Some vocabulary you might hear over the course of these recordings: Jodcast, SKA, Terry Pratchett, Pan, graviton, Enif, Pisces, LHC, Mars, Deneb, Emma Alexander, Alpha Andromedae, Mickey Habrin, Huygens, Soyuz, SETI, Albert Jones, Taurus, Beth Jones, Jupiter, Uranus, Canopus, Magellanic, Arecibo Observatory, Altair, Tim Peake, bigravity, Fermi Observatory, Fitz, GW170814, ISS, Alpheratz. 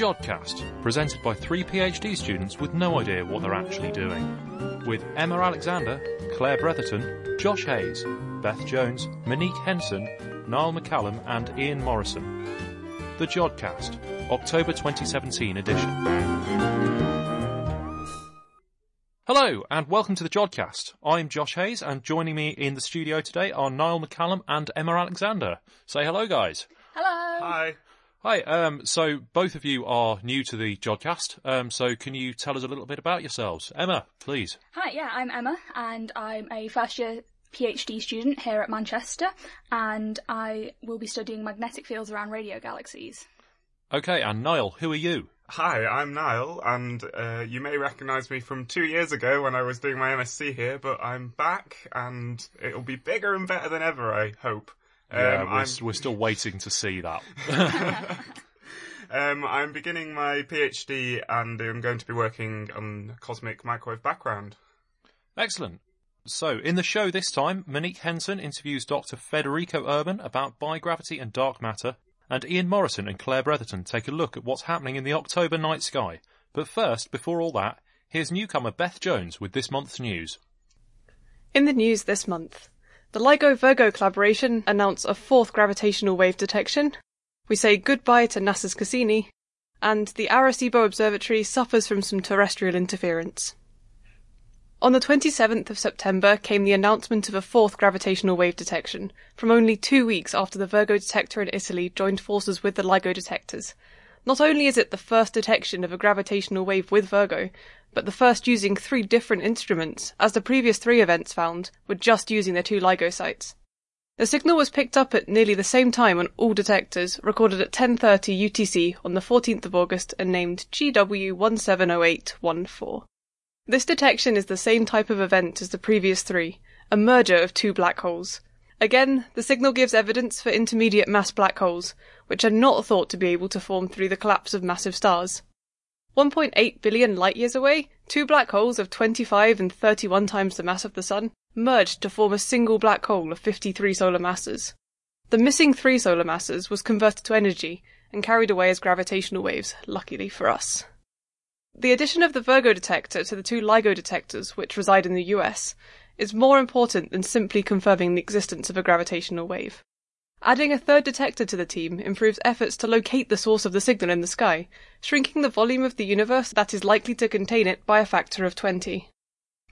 Jodcast, presented by three PhD students with no idea what they're actually doing. With Emma Alexander, Claire Bretherton, Josh Hayes, Beth Jones, Monique Henson, Niall McCallum and Ian Morrison. The Jodcast, October 2017 edition. Hello and welcome to the Jodcast. I'm Josh Hayes and joining me in the studio today are Niall McCallum and Emma Alexander. Say hello, guys. Hello. Hi. Hi, so both of you are new to the Jodcast, so can you tell us a little bit about yourselves? Emma, please. Hi, yeah, I'm Emma, and I'm a first-year PhD student here at Manchester, and I will be studying magnetic fields around radio galaxies. Okay, and Niall, who are you? Hi, I'm Niall, and you may recognise me from 2 years ago when I was doing my MSc here, but I'm back, and it'll be bigger and better than ever, I hope. Yeah, we're still waiting to see that. I'm beginning my PhD and I'm going to be working on cosmic microwave background. Excellent. So, in the show this time, Monique Henson interviews Dr. Federico Urban about bigravity and dark matter, and Ian Morrison and Claire Bretherton take a look at what's happening in the October night sky. But first, before all that, here's newcomer Beth Jones with this month's news. In the news this month, the LIGO-Virgo collaboration announced a fourth gravitational wave detection, we say goodbye to NASA's Cassini, and the Arecibo Observatory suffers from some terrestrial interference. On the 27th of September came the announcement of a fourth gravitational wave detection, from only 2 weeks after the Virgo detector in Italy joined forces with the LIGO detectors. Not only is it the first detection of a gravitational wave with Virgo, but the first using three different instruments, as the previous three events found were just using their two LIGO sites. The signal was picked up at nearly the same time on all detectors, recorded at 10:30 UTC on the 14th of August and named GW170814. This detection is the same type of event as the previous three, a merger of two black holes. Again, the signal gives evidence for intermediate mass black holes, which are not thought to be able to form through the collapse of massive stars. 1.8 billion light-years away, two black holes of 25 and 31 times the mass of the Sun merged to form a single black hole of 53 solar masses. The missing three solar masses was converted to energy and carried away as gravitational waves, luckily for us. The addition of the Virgo detector to the two LIGO detectors, which reside in the US, is more important than simply confirming the existence of a gravitational wave. Adding a third detector to the team improves efforts to locate the source of the signal in the sky, shrinking the volume of the universe that is likely to contain it by a factor of 20.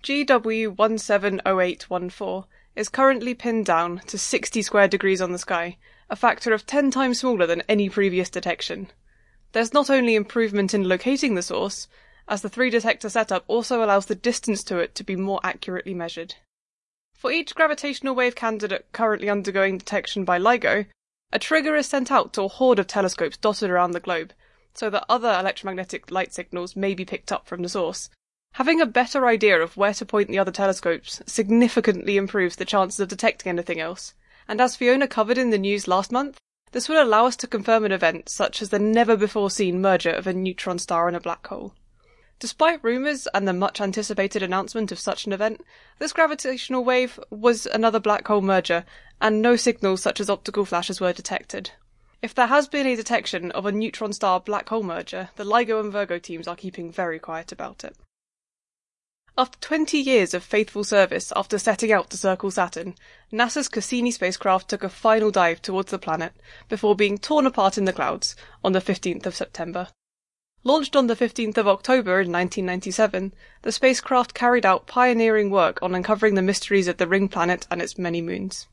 GW170814 is currently pinned down to 60 square degrees on the sky, a factor of 10 times smaller than any previous detection. There's not only improvement in locating the source, as the three-detector setup also allows the distance to it to be more accurately measured. For each gravitational wave candidate currently undergoing detection by LIGO, a trigger is sent out to a horde of telescopes dotted around the globe, so that other electromagnetic light signals may be picked up from the source. Having a better idea of where to point the other telescopes significantly improves the chances of detecting anything else, and as Fiona covered in the news last month, this will allow us to confirm an event such as the never-before-seen merger of a neutron star and a black hole. Despite rumours and the much-anticipated announcement of such an event, this gravitational wave was another black hole merger, and no signals such as optical flashes were detected. If there has been a detection of a neutron star black hole merger, the LIGO and Virgo teams are keeping very quiet about it. After 20 years of faithful service after setting out to circle Saturn, NASA's Cassini spacecraft took a final dive towards the planet before being torn apart in the clouds on the 15th of September. Launched on the 15th of October in 1997, the spacecraft carried out pioneering work on uncovering the mysteries of the ring planet and its many moons.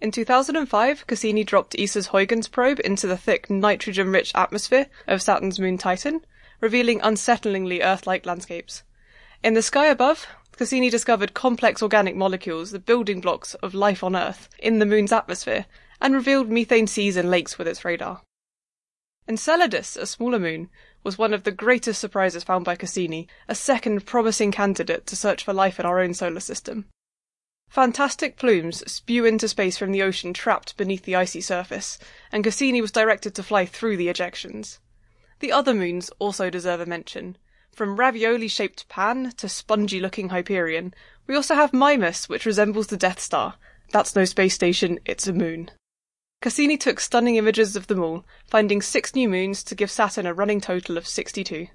In 2005, Cassini dropped ESA's Huygens probe into the thick, nitrogen-rich atmosphere of Saturn's moon Titan, revealing unsettlingly Earth-like landscapes. In the sky above, Cassini discovered complex organic molecules, the building blocks of life on Earth, in the moon's atmosphere, and revealed methane seas and lakes with its radar. Enceladus, a smaller moon, was one of the greatest surprises found by Cassini, a second promising candidate to search for life in our own solar system. Fantastic plumes spew into space from the ocean trapped beneath the icy surface, and Cassini was directed to fly through the ejections. The other moons also deserve a mention. From ravioli-shaped Pan to spongy-looking Hyperion, we also have Mimas, which resembles the Death Star. That's no space station, it's a moon. Cassini took stunning images of them all, finding 6 new moons to give Saturn a running total of 62.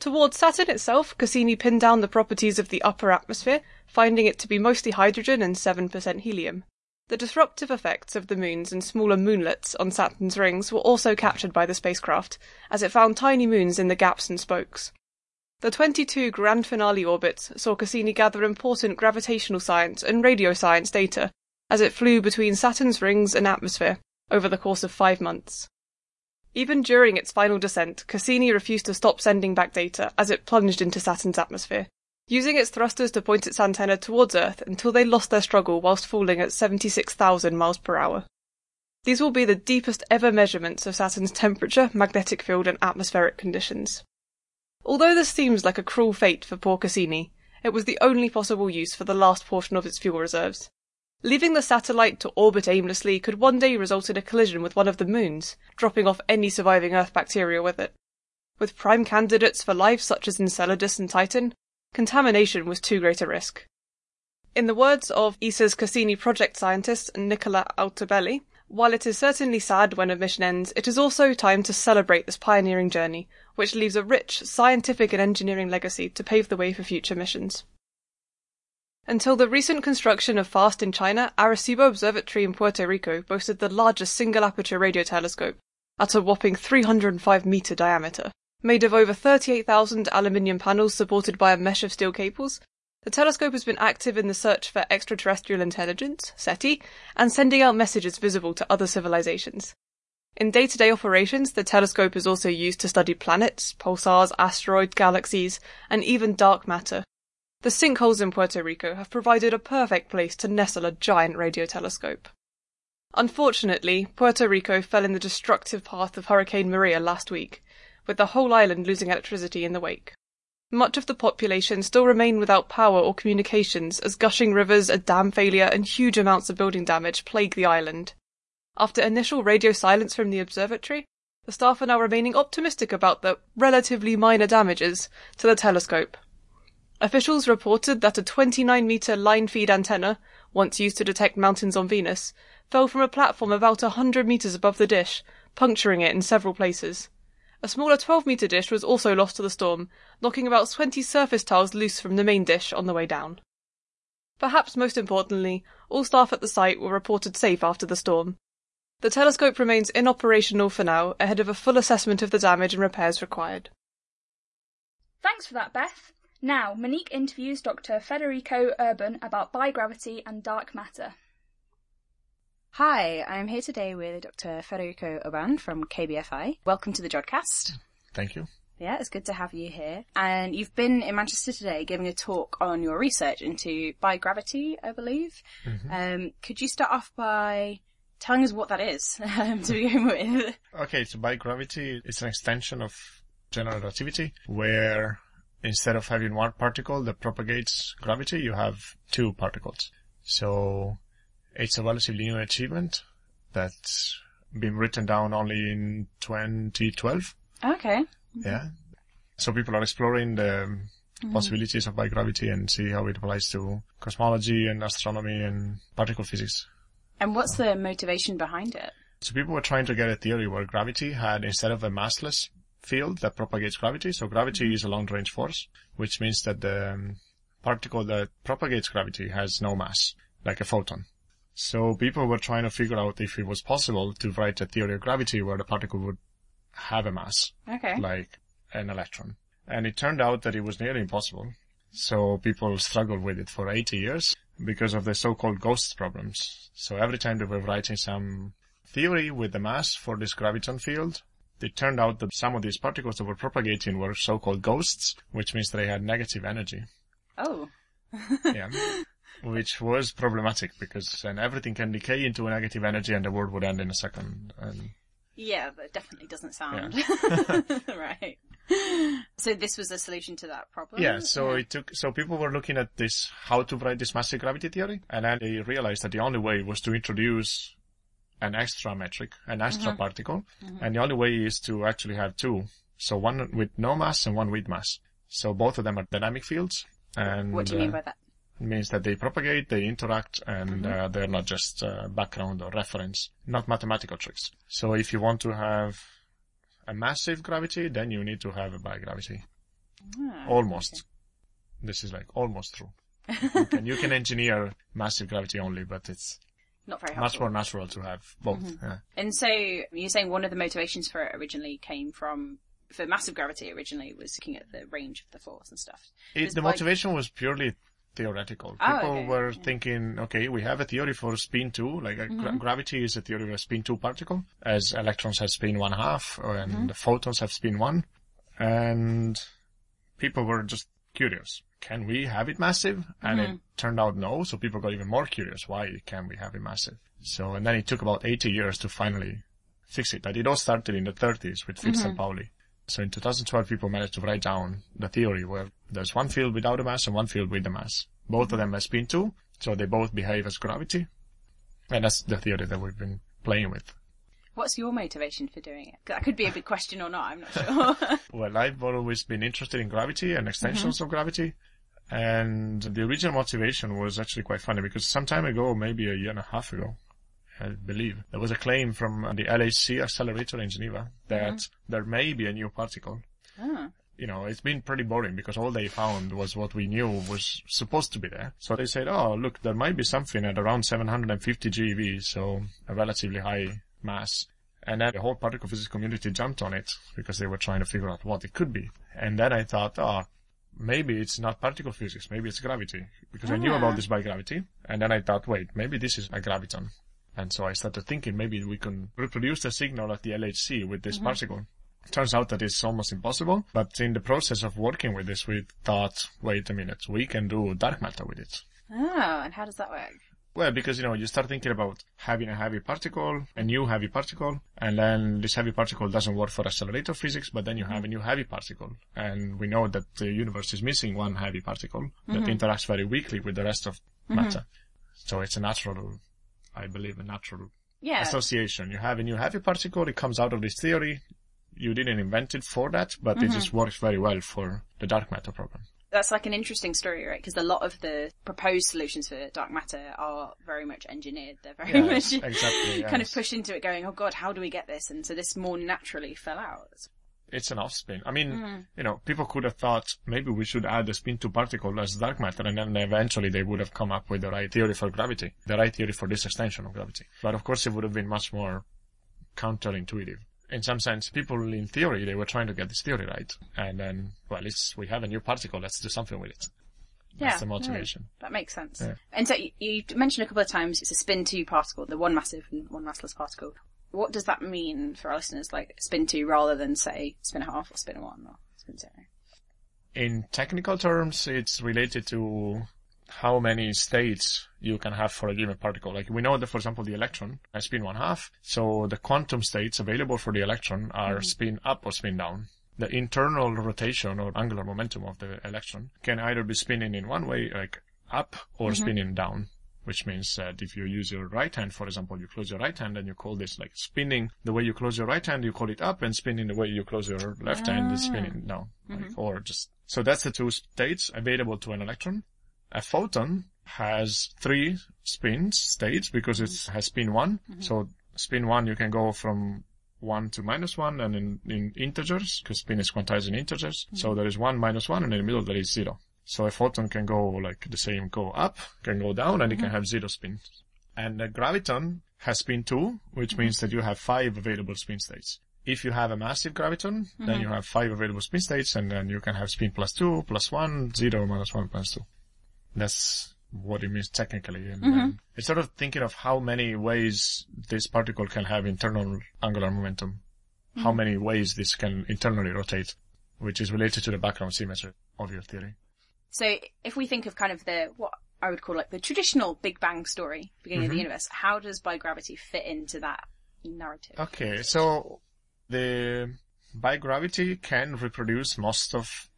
Towards Saturn itself, Cassini pinned down the properties of the upper atmosphere, finding it to be mostly hydrogen and 7% helium. The disruptive effects of the moons and smaller moonlets on Saturn's rings were also captured by the spacecraft, as it found tiny moons in the gaps and spokes. The 22 grand finale orbits saw Cassini gather important gravitational science and radio science data, as it flew between Saturn's rings and atmosphere over the course of 5 months. Even during its final descent, Cassini refused to stop sending back data as it plunged into Saturn's atmosphere, using its thrusters to point its antenna towards Earth until they lost their struggle whilst falling at 76,000 miles per hour. These will be the deepest ever measurements of Saturn's temperature, magnetic field and atmospheric conditions. Although this seems like a cruel fate for poor Cassini, it was the only possible use for the last portion of its fuel reserves. Leaving the satellite to orbit aimlessly could one day result in a collision with one of the moons, dropping off any surviving Earth bacteria with it. With prime candidates for life such as Enceladus and Titan, contamination was too great a risk. In the words of ESA's Cassini project scientist Nicola Altobelli, while it is certainly sad when a mission ends, it is also time to celebrate this pioneering journey, which leaves a rich scientific and engineering legacy to pave the way for future missions. Until the recent construction of FAST in China, Arecibo Observatory in Puerto Rico boasted the largest single aperture radio telescope, at a whopping 305-metre diameter. Made of over 38,000 aluminium panels supported by a mesh of steel cables, the telescope has been active in the search for extraterrestrial intelligence, SETI, and sending out messages visible to other civilizations. In day-to-day operations, the telescope is also used to study planets, pulsars, asteroids, galaxies, and even dark matter. The sinkholes in Puerto Rico have provided a perfect place to nestle a giant radio telescope. Unfortunately, Puerto Rico fell in the destructive path of Hurricane Maria last week, with the whole island losing electricity in the wake. Much of the population still remain without power or communications as gushing rivers, a dam failure, and huge amounts of building damage plague the island. After initial radio silence from the observatory, the staff are now remaining optimistic about the relatively minor damages to the telescope. Officials reported that a 29-metre line-feed antenna, once used to detect mountains on Venus, fell from a platform about 100 metres above the dish, puncturing it in several places. A smaller 12-metre dish was also lost to the storm, knocking about 20 surface tiles loose from the main dish on the way down. Perhaps most importantly, all staff at the site were reported safe after the storm. The telescope remains inoperational for now, ahead of a full assessment of the damage and repairs required. Thanks for that, Beth. Now, Monique interviews Dr. Federico Urban about bigravity and dark matter. Hi, I'm here today with Dr. Federico Urban from KBFI. Welcome to the Jodcast. Thank you. Yeah, it's good to have you here. And you've been in Manchester today giving a talk on your research into bigravity, I believe. Mm-hmm. Could you start off by telling us what that is to begin with? Okay, so bigravity is an extension of general relativity where, instead of having one particle that propagates gravity, you have 2 particles. So it's a relatively new achievement that's been written down only in 2012. Okay. Yeah. So people are exploring the possibilities of bigravity and see how it applies to cosmology and astronomy and particle physics. And what's the motivation behind it? So people were trying to get a theory where gravity had, instead of a massless field that propagates gravity. So gravity is a long-range force, which means that the particle that propagates gravity has no mass, like a photon. So people were trying to figure out if it was possible to write a theory of gravity where the particle would have a mass, like an electron. And it turned out that it was nearly impossible. So people struggled with it for 80 years because of the so-called ghost problems. So every time they were writing some theory with the mass for this graviton field, it turned out that some of these particles that were propagating were so-called ghosts, which means they had negative energy. Oh. Yeah. Which was problematic because then everything can decay into a negative energy and the world would end in a second. And yeah, that definitely doesn't sound right. So this was the solution to that problem? Yeah, so people were looking at this, how to write this massive gravity theory, and then they realized that the only way was to introduce an extra metric, an extra particle, and the only way is to actually have 2. So one with no mass and one with mass. So both of them are dynamic fields. And what do you mean by that? It means that they propagate, they interact, and they're not just background or reference, not mathematical tricks. So if you want to have a massive gravity, then you need to have a bi-gravity. Ah, almost. Okay. This is like almost true. You can engineer massive gravity only, but it's not very helpful. Much more natural to have both. Mm-hmm. Yeah. And so you're saying one of the motivations for it originally came from... for massive gravity originally was looking at the range of the force and stuff. The motivation was purely theoretical. People were thinking, okay, we have a theory for spin 2, like gravity is a theory of a spin 2 particle, as electrons have spin 1/2 and photons have spin 1. And people were just curious. Can we have it massive? And it turned out no, so people got even more curious. Why can we have it massive? So, and then it took about 80 years to finally fix it. But it all started in the 30s with Fitz and Pauli. So in 2012, people managed to write down the theory where there's one field without a mass and one field with a mass. Both of them are spin 2, so they both behave as gravity. And that's the theory that we've been playing with. What's your motivation for doing it? That could be a big question or not, I'm not sure. Well, I've always been interested in gravity and extensions of gravity. And the original motivation was actually quite funny because some time ago, maybe a year and a half ago, I believe, there was a claim from the LHC accelerator in Geneva that there may be a new particle. Oh. You know, it's been pretty boring because all they found was what we knew was supposed to be there. So they said, oh, look, there might be something at around 750 GeV, so a relatively high mass. And then the whole particle physics community jumped on it because they were trying to figure out what it could be. And then I thought, oh, maybe it's not particle physics, maybe it's gravity. Because I knew about this by gravity. And then I thought, wait, maybe this is a graviton. And so I started thinking maybe we can reproduce the signal at the LHC with this particle. Turns out that it's almost impossible, but in the process of working with this, we thought, wait a minute, we can do dark matter with it. Oh, and how does that work? Well, because, you know, you start thinking about having a heavy particle, a new heavy particle, and then this heavy particle doesn't work for accelerator physics, but then you have a new heavy particle. And we know that the universe is missing one heavy particle that interacts very weakly with the rest of matter. So it's a natural... I believe, a natural association. You have a new heavy particle, it comes out of this theory. You didn't invent it for that, but it just works very well for the dark matter problem. That's like an interesting story, right? Because a lot of the proposed solutions for dark matter are very much engineered. They're very much kind of pushed into it going, oh God, how do we get this? And so this more naturally fell out. It's an off-spin. I mean, you know, people could have thought maybe we should add a spin 2 particle as dark matter, and then eventually they would have come up with the right theory for gravity, the right theory for this extension of gravity. But of course, it would have been much more counterintuitive. In some sense, people in theory, they were trying to get this theory right. And then, well, we have a new particle, let's do something with it. That's the motivation. No, that makes sense. Yeah. And so you mentioned a couple of times it's a spin 2 particle, the one massive and one massless particle. What does that mean for our listeners, like spin 2 rather than, say, spin 1/2 or spin 1 or spin 0? In technical terms, it's related to how many states you can have for a given particle. Like, we know that, for example, the electron has spin 1/2, so the quantum states available for the electron are spin up or spin down. The internal rotation or angular momentum of the electron can either be spinning in one way, like up, or spinning down. Which means that if you use your right hand, for example, you close your right hand and you call this like spinning. The way you close your right hand, you call it up, and spinning the way you close your left hand is spinning down. Like, or just... So that's the two states available to an electron. A photon has 3 spin states because it has spin 1. So spin 1, you can go from 1 to -1 and in integers, because spin is quantized in integers. So there is 1, -1, and in the middle there is 0. So a photon can go like the same, go up, can go down, and it can have 0 spins. And a graviton has spin 2, which means that you have 5 available spin states. If you have a massive graviton, then you have 5 available spin states, and then you can have spin +2, +1, 0, -1, +2. That's what it means technically. And it's sort of thinking of how many ways this particle can have internal angular momentum, how many ways this can internally rotate, which is related to the background symmetry of your theory. So if we think of kind of what I would call like the traditional Big Bang story, beginning of the universe, how does bi-gravity fit into that narrative? Okay, so the bi-gravity can reproduce most of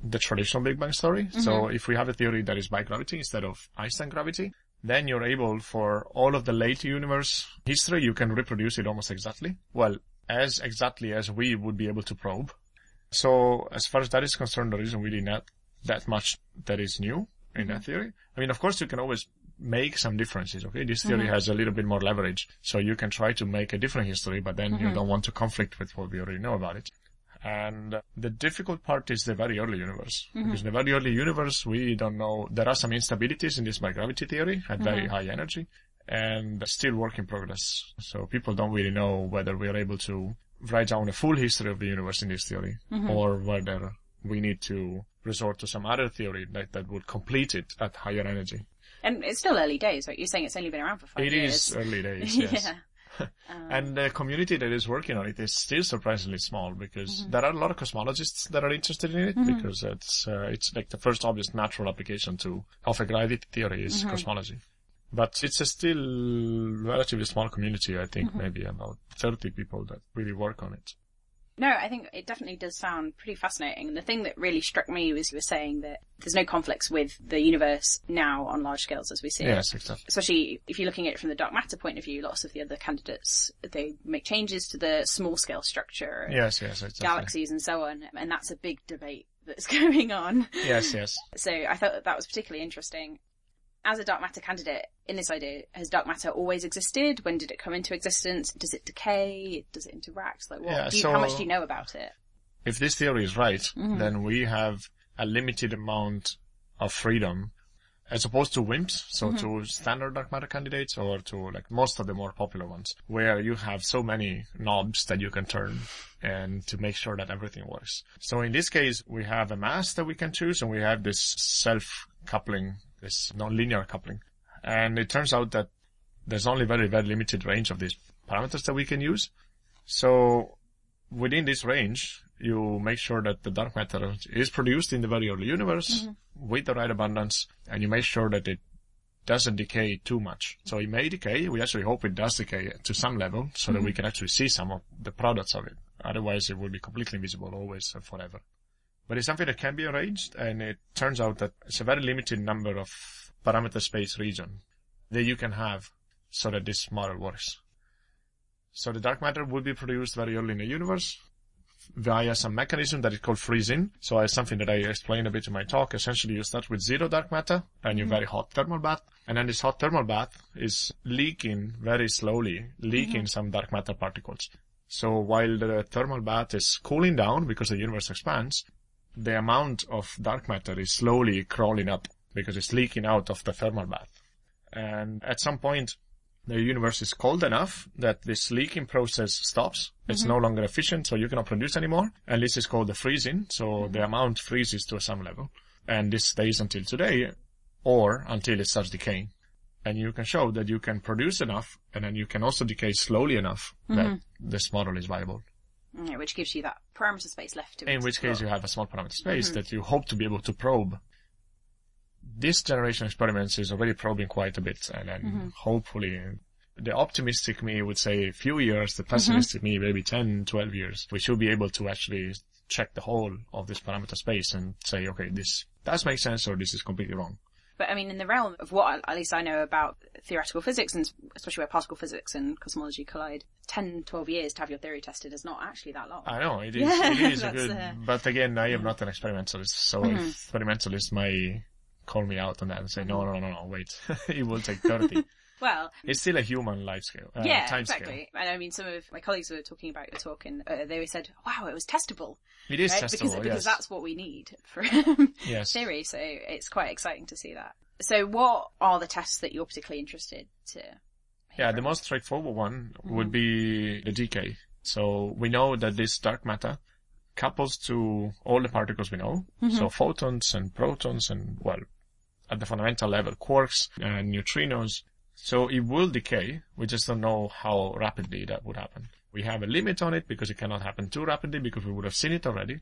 the traditional Big Bang story. So if we have a theory that is bi-gravity instead of Einstein gravity, then you're able, for all of the late universe history, you can reproduce it almost exactly. Well, as exactly as we would be able to probe. So as far as that is concerned, the reason we did not that much that is new in that theory. I mean, of course, you can always make some differences, okay? This theory has a little bit more leverage, so you can try to make a different history, but then you don't want to conflict with what we already know about it. And the difficult part is the very early universe. Because the very early universe, we don't know. There are some instabilities in this by gravity theory at very high energy, and still work in progress. So people don't really know whether we are able to write down a full history of the universe in this theory, or whether we need to resort to some other theory that would complete it at higher energy. And it's still early days, right? You're saying it's only been around for 5 years. It is early days, yes. And the community that is working on it is still surprisingly small, because there are a lot of cosmologists that are interested in it, because it's like the first obvious natural application of a gravity theory is cosmology. But it's a still relatively small community, I think, maybe about 30 people that really work on it. No, I think it definitely does sound pretty fascinating. And the thing that really struck me was you were saying that there's no conflicts with the universe now on large scales as we see it. Yes, exactly. Especially if you're looking at it from the dark matter point of view, lots of the other candidates, they make changes to the small scale structure. Yes, exactly. Galaxies and so on. And that's a big debate that's going on. Yes. So I thought that was particularly interesting. As a dark matter candidate in this idea, has dark matter always existed? When did it come into existence? Does it decay? Does it interact? Like, how much do you know about it? If this theory is right, then we have a limited amount of freedom as opposed to WIMPs, so to standard dark matter candidates or to like most of the more popular ones, where you have so many knobs that you can turn and to make sure that everything works. So in this case, we have a mass that we can choose, and we have this self-coupling, this non-linear coupling. And it turns out that there's only very, very limited range of these parameters that we can use. So within this range, you make sure that the dark matter is produced in the very early universe with the right abundance, and you make sure that it doesn't decay too much. So it may decay. We actually hope it does decay to some level so that we can actually see some of the products of it. Otherwise, it will be completely invisible always and forever. But it's something that can be arranged, and it turns out that it's a very limited number of parameter space region that you can have so that this model works. So the dark matter will be produced very early in the universe via some mechanism that is called freezing. So it's something that I explained a bit in my talk. Essentially, you start with zero dark matter and your very hot thermal bath. And then this hot thermal bath is leaking very slowly, some dark matter particles. So while the thermal bath is cooling down because the universe expands, the amount of dark matter is slowly crawling up because it's leaking out of the thermal bath. And at some point, the universe is cold enough that this leaking process stops. It's no longer efficient, so you cannot produce anymore. And this is called the freezing, so the amount freezes to some level. And this stays until today, or until it starts decaying. And you can show that you can produce enough, and then you can also decay slowly enough that this model is viable. Yeah, which gives you that parameter space left to it. In which case you have a small parameter space that you hope to be able to probe. This generation of experiments is already probing quite a bit, and then hopefully the optimistic me would say a few years, the pessimistic me maybe 10, 12 years. We should be able to actually check the whole of this parameter space and say, okay, this does make sense or this is completely wrong. But I mean, in the realm of what at least I know about theoretical physics, and especially where particle physics and cosmology collide, 10, 12 years to have your theory tested is not actually that long. I know, it is good. But again, I am not an experimentalist, so experimentalists might call me out on that and say, no, wait, it will take 30. Well, it's still a human life scale. Time exactly. Scale. And I mean, some of my colleagues were talking about your talk, and they said, "Wow, it was testable." It is testable because that's what we need for theory. So it's quite exciting to see that. So, what are the tests that you're particularly interested to? The most straightforward one would be the decay. So we know that this dark matter couples to all the particles we know, so photons and protons, and at the fundamental level, quarks and neutrinos. So it will decay. We just don't know how rapidly that would happen. We have a limit on it because it cannot happen too rapidly because we would have seen it already.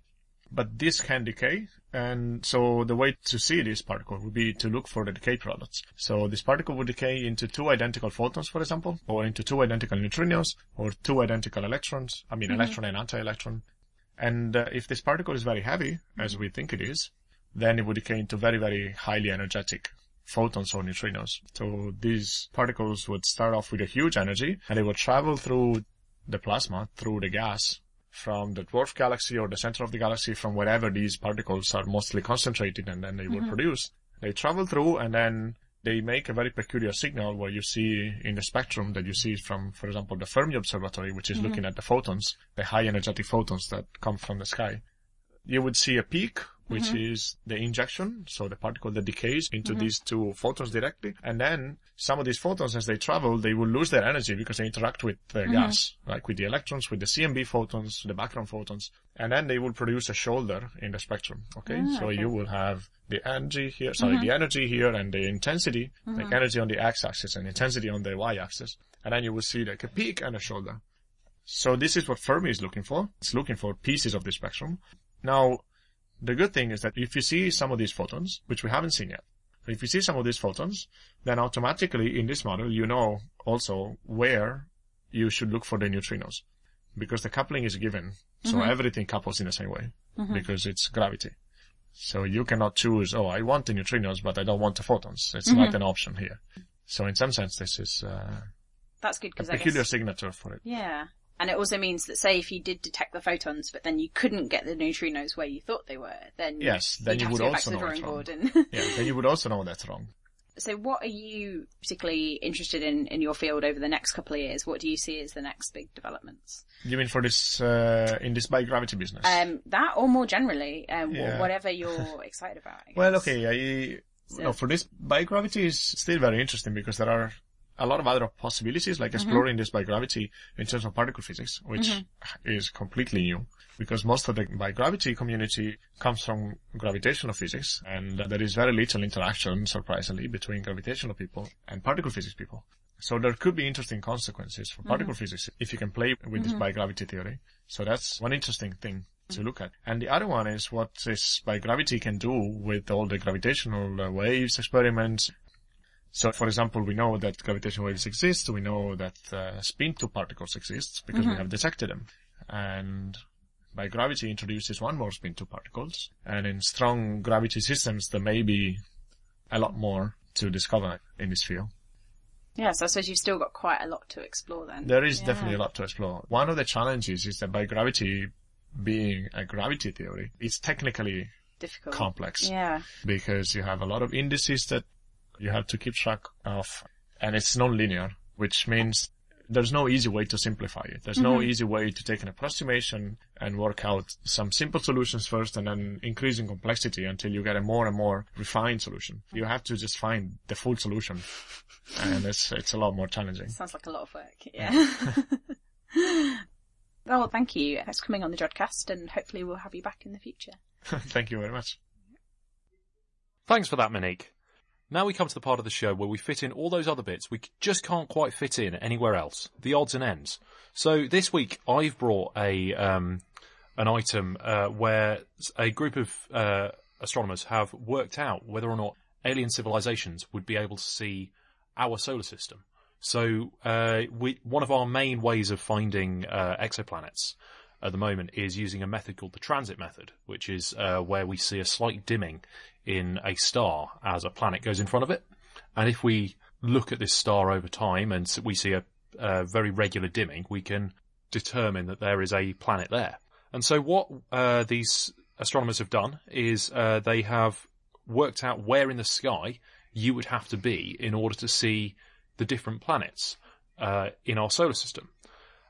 But this can decay. And so the way to see this particle would be to look for the decay products. So this particle would decay into two identical photons, for example, or into two identical neutrinos, or two identical electrons. I mean, electron and anti-electron. And if this particle is very heavy, as we think it is, then it would decay into very, very highly energetic photons or neutrinos. So these particles would start off with a huge energy, and they would travel through the plasma, through the gas, from the dwarf galaxy or the center of the galaxy, from wherever these particles are mostly concentrated, and then they would produce. They travel through and then they make a very peculiar signal where you see in the spectrum that you see from, for example, the Fermi Observatory, which is looking at the photons, the high energetic photons that come from the sky. You would see a peak, which is the injection, so the particle that decays into these two photons directly. And then some of these photons, as they travel, they will lose their energy because they interact with the gas, like with the electrons, with the CMB photons, the background photons. And then they will produce a shoulder in the spectrum, okay? So you will have the energy here, the energy here and the intensity, like energy on the x-axis and intensity on the y-axis. And then you will see like a peak and a shoulder. So this is what Fermi is looking for. It's looking for pieces of the spectrum. Now, the good thing is that if you see some of these photons, which we haven't seen yet, if you see some of these photons, then automatically in this model, you know also where you should look for the neutrinos, because the coupling is given. So everything couples in the same way because it's gravity. So you cannot choose, oh, I want the neutrinos, but I don't want the photons. It's not an option here. So in some sense, this is that's good, a peculiar signature for it. Yeah. And it also means that, say, if you did detect the photons, but then you couldn't get the neutrinos where you thought they were, then you would also know that's wrong. Then you would also know that's wrong. So, what are you particularly interested in your field over the next couple of years? What do you see as the next big developments? You mean for this in this bi-gravity business? That or more generally, whatever you're excited about. I guess. Well, okay, for this bi-gravity is still very interesting because there are a lot of other possibilities, like exploring this bi-gravity in terms of particle physics, which is completely new, because most of the bi-gravity community comes from gravitational physics, and there is very little interaction, surprisingly, between gravitational people and particle physics people. So there could be interesting consequences for particle physics if you can play with this bi-gravity theory. So that's one interesting thing to look at. And the other one is what this bi-gravity can do with all the gravitational waves experiments. So, for example, we know that gravitational waves exist. We know that spin-2 particles exist because we have detected them. And bi-gravity introduces one more spin-2 particles. And in strong gravity systems, there may be a lot more to discover in this field. Yeah, so I suppose you've still got quite a lot to explore then. There is definitely a lot to explore. One of the challenges is that bi-gravity being a gravity theory, it's technically difficult, complex. Yeah. Because you have a lot of indices that you have to keep track of, and it's non-linear, which means there's no easy way to simplify it. There's no easy way to take an approximation and work out some simple solutions first and then increase in complexity until you get a more and more refined solution. You have to just find the full solution, and it's a lot more challenging. Sounds like a lot of work, yeah. Well, thank you. Thanks for coming on the Jodcast, and hopefully we'll have you back in the future. Thank you very much. Thanks for that, Monique. Now we come to the part of the show where we fit in all those other bits we just can't quite fit in anywhere else, the odds and ends. So this week I've brought an item where a group of astronomers have worked out whether or not alien civilizations would be able to see our solar system. So one of our main ways of finding exoplanets at the moment is using a method called the transit method, which is where we see a slight dimming in a star as a planet goes in front of it. And if we look at this star over time and we see a very regular dimming, we can determine that there is a planet there. And so what these astronomers have done is they have worked out where in the sky you would have to be in order to see the different planets in our solar system.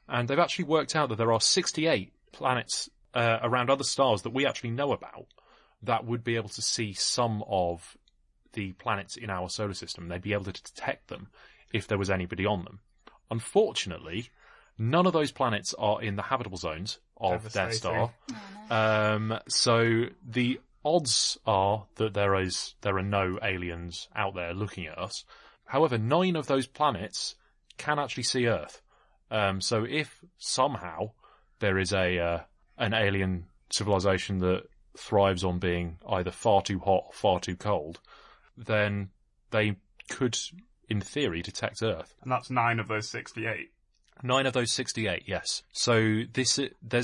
And they've actually worked out that there are 68 planets around other stars that we actually know about that would be able to see some of the planets in our solar system. They'd be able to detect them if there was anybody on them. Unfortunately, none of those planets are in the habitable zones of their star. So the odds are that there are no aliens out there looking at us. However, 9 of those planets can actually see Earth. So if somehow there is an alien civilization that thrives on being either far too hot or far too cold, then they could, in theory, detect Earth. And that's 9 of those 68. 9 of those 68, yes. So there's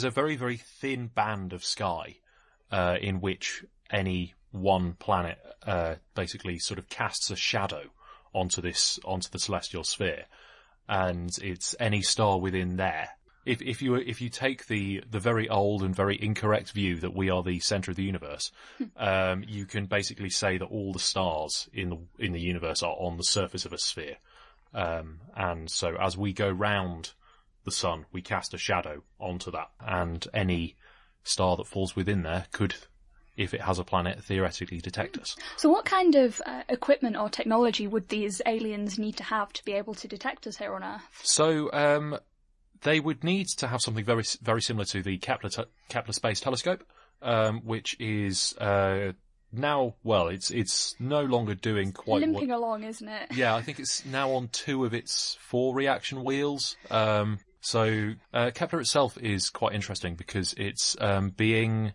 a very, very thin band of sky in which any one planet basically sort of casts a shadow onto the celestial sphere. And it's any star within there If you take the very old and very incorrect view that we are the centre of the universe, you can basically say that all the stars in the universe are on the surface of a sphere, and so as we go round the sun, we cast a shadow onto that, and any star that falls within there could, if it has a planet, theoretically detect us. So what kind of equipment or technology would these aliens need to have to be able to detect us here on Earth? So they would need to have something very, very similar to the Kepler Space Telescope, which is now, well, it's no longer doing quite... Limping along, isn't it? Yeah, I think it's now on two of its four reaction wheels. So Kepler itself is quite interesting because it's It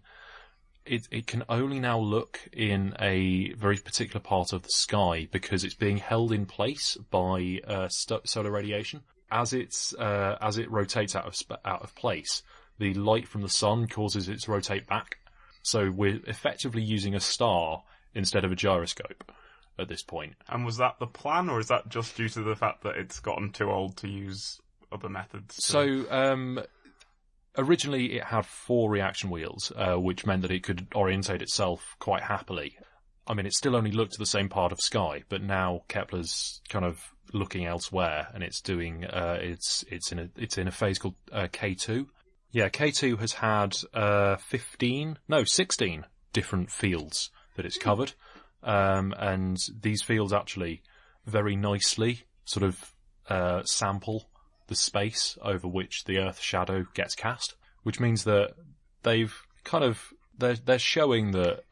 can only now look in a very particular part of the sky because it's being held in place by solar radiation. As it rotates out of place, the light from the sun causes it to rotate back. So we're effectively using a star instead of a gyroscope at this point. And was that the plan, or is that just due to the fact that it's gotten too old to use other methods? Originally, it had four reaction wheels, which meant that it could orientate itself quite happily. I mean, it still only looked at the same part of sky, but now Kepler's kind of looking elsewhere, and it's doing it's in a phase called K2. Yeah, K2 has had 16 different fields that it's covered, and these fields actually very nicely sort of sample the space over which the Earth's shadow gets cast, which means that they're showing that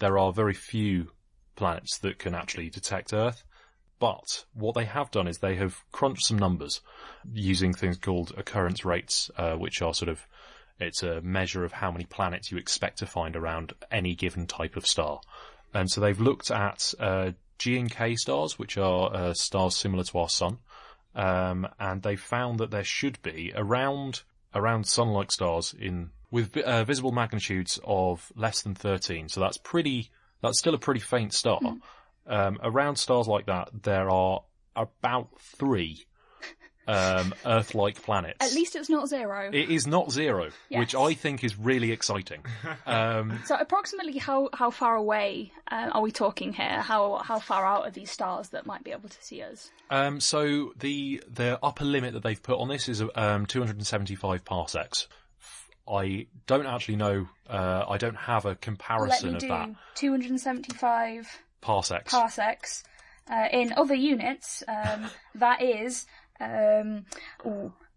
there are very few planets that can actually detect Earth. But what they have done is they have crunched some numbers using things called occurrence rates, which are sort of, it's a measure of how many planets you expect to find around any given type of star. And so they've looked at G and K stars, which are stars similar to our sun. And they found that there should be around sun-like stars with visible magnitudes of less than 13. So that's still a pretty faint star. Around stars like that, there are about three Earth-like planets. At least it's not zero. It is not zero, yes. Which I think is really exciting. So approximately how far away are we talking here? How far out are these stars that might be able to see us? So the upper limit that they've put on this is 275 parsecs. I don't actually know. I don't have a comparison of that. 275 parsecs. In other units, that is...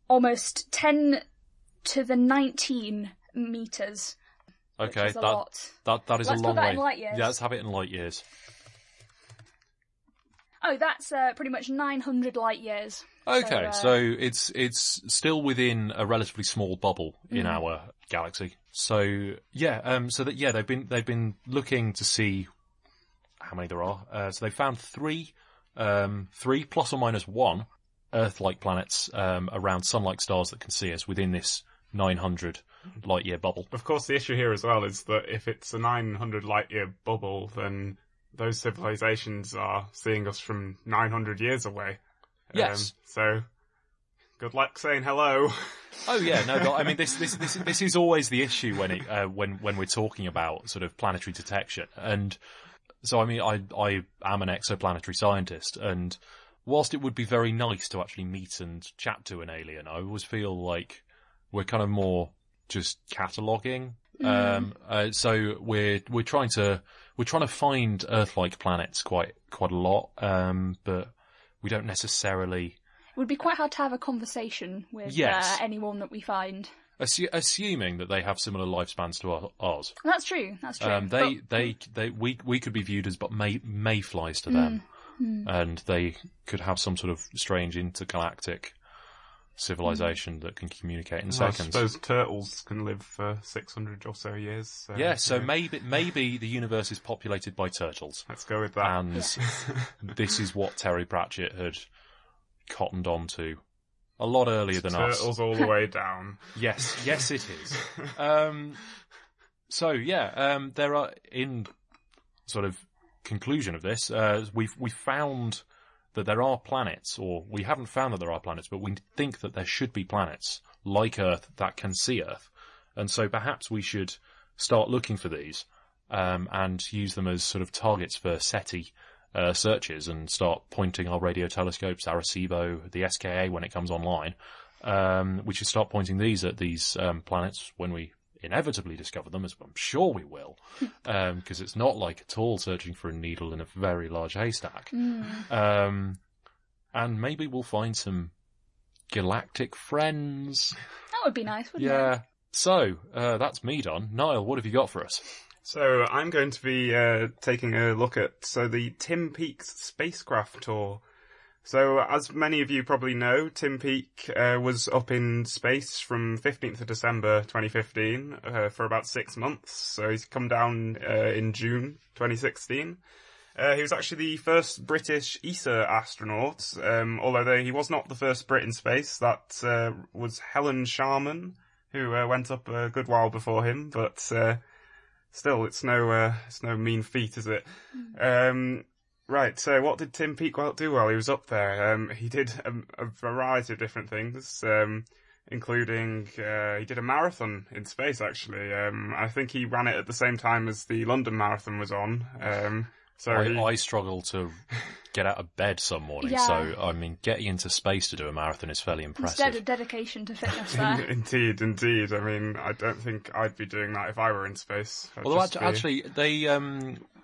almost 10 to the 19 meters. Okay, which is that is a long way. In light years. Yeah, let's have it in light years. Oh, that's pretty much 900 light years. Okay, so it's still within a relatively small bubble in our galaxy. So yeah, they've been looking to see how many there are. So they found three plus or minus one Earth-like planets around sun-like stars that can see us within this 900 light-year bubble. Of course, the issue here as well is that if it's a 900 light-year bubble, then those civilizations are seeing us from 900 years away. Yes. So, good luck saying hello. Oh yeah, no, I mean this is always the issue when it when we're talking about sort of planetary detection. And so, I mean, I am an exoplanetary scientist, and whilst it would be very nice to actually meet and chat to an alien, I always feel like we're kind of more just cataloguing. So we're trying to find Earth-like planets quite a lot, but we don't necessarily. It would be quite hard to have a conversation with anyone that we find, assuming that they have similar lifespans to ours. That's true. That's true. We could be viewed as but mayflies to them. And they could have some sort of strange intergalactic civilization that can communicate in seconds. I suppose turtles can live for 600 or so years. So yeah, so maybe the universe is populated by turtles. Let's go with that. And this is what Terry Pratchett had cottoned on to a lot earlier than us. Turtles all the way down. Yes, it is. There are, in sort of conclusion of this, we found that there are planets, or we haven't found that there are planets, but we think that there should be planets like Earth that can see Earth. And so perhaps we should start looking for these and use them as sort of targets for SETI searches and start pointing our radio telescopes, Arecibo, the SKA when it comes online. We should start pointing these at these planets when we inevitably discover them, as I'm sure we will, because it's not like at all searching for a needle in a very large haystack. Mm. And maybe we'll find some galactic friends. That would be nice, wouldn't it? Yeah. So, that's me done. Niall, what have you got for us? So, I'm going to be taking a look at the Tim Peake's spacecraft tour. So, as many of you probably know, Tim Peake was up in space from 15th of December 2015 for about 6 months. So, he's come down in June 2016. He was actually the first British ESA astronaut, although he was not the first Brit in space. That was Helen Sharman, who went up a good while before him, but still, it's no mean feat, is it? Mm. Right, so what did Tim Peake do while he was up there? He did a variety of different things, including he did a marathon in space, actually. I think he ran it at the same time as the London Marathon was on. I struggle to get out of bed some morning, yeah. So, I mean, getting into space to do a marathon is fairly impressive. Instead of dedication to fitness there. Indeed. I mean, I don't think I'd be doing that if I were in space. Well, actually, they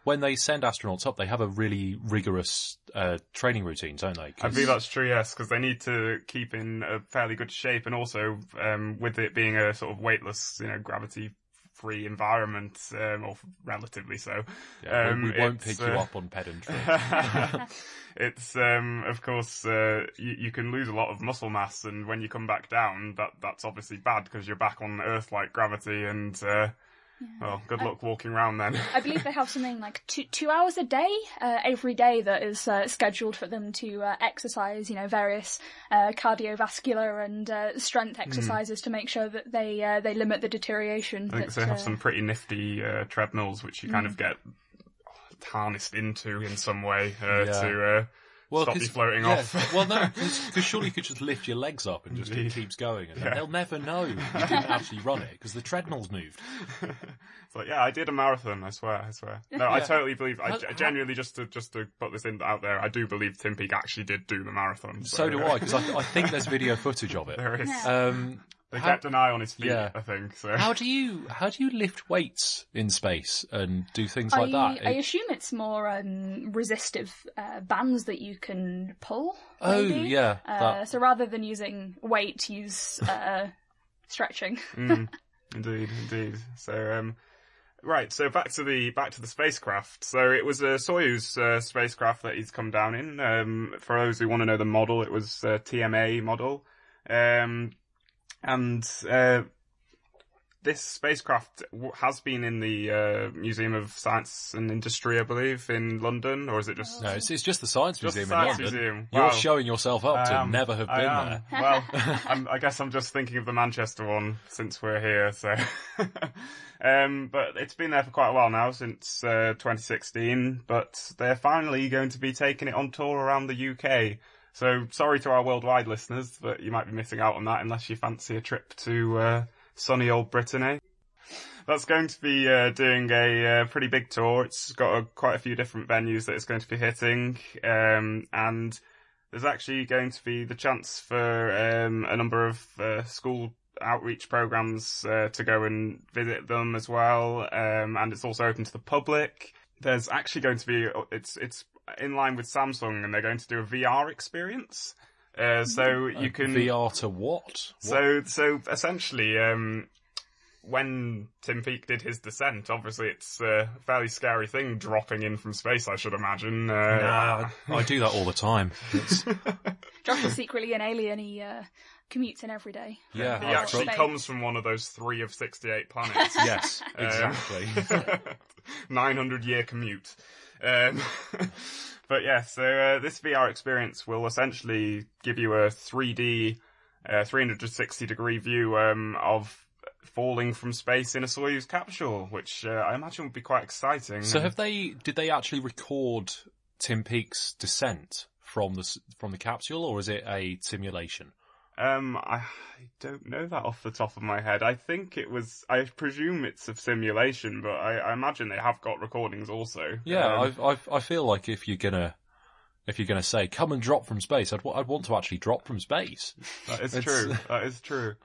when they send astronauts up, they have a really rigorous training routine, don't they? I believe that's true, yes, because they need to keep in a fairly good shape, and also with it being a sort of weightless, gravity-free environment, or relatively so. Yeah, we won't pick you up on pedantry. It's of course you can lose a lot of muscle mass, and when you come back down, that's obviously bad because you're back on Earth-like gravity, and well, good luck walking around then. I believe they have something like two hours a day every day that is scheduled for them to exercise. Various cardiovascular and strength exercises to make sure that they limit the deterioration. I think they have some pretty nifty treadmills which you kind of get harnessed into in some way stop you floating off. Well, no, because surely you could just lift your legs up and just it keeps going, and they'll never know you didn't actually run it because the treadmill's moved. It's like, I did a marathon. I swear. No, I totally believe. I genuinely just to put this out there, I do believe Tim Peake actually did do the marathon. So do I, because I think there's video footage of it. There is. They kept an eye on his feet, I think. So. How do you lift weights in space and do things like that? I assume it's more resistive bands that you can pull. Maybe. Oh, yeah. So rather than using weight, use stretching. Indeed. So right. So back to the spacecraft. So it was a Soyuz spacecraft that he's come down in. For those who want to know the model, it was a TMA model. And this spacecraft has been in the Museum of Science and Industry, I believe, in London, or is it just... No, it's just the Science Museum in London. Museum. Wow. You're showing yourself up to never have been there. Well, I guess I'm just thinking of the Manchester one since we're here, so... but it's been there for quite a while now, since 2016, but they're finally going to be taking it on tour around the UK. So, sorry to our worldwide listeners, but you might be missing out on that unless you fancy a trip to sunny old Brittany. That's going to be doing a pretty big tour. It's got quite a few different venues that it's going to be hitting. And there's actually going to be the chance for a number of school outreach programs to go and visit them as well. And it's also open to the public. There's actually going to be... It's in line with Samsung, and they're going to do a VR experience. So you can... VR to what? So essentially, when Tim Peake did his descent, obviously it's a fairly scary thing dropping in from space, I should imagine. I do that all the time. Josh is secretly an alien. He commutes in every day. Yeah, he actually comes from one of those 3 of 68 planets. Yes, exactly. 900-year commute. But this VR experience will essentially give you a 3D, 360-degree view of falling from space in a Soyuz capsule, which I imagine would be quite exciting. So did they actually record Tim Peake's descent from the capsule, or is it a simulation? I don't know that off the top of my head. I think it was... I presume it's a simulation, but I imagine they have got recordings also. Yeah, I feel like if you're gonna say, come and drop from space, I'd want to actually drop from space. That is true. That is true.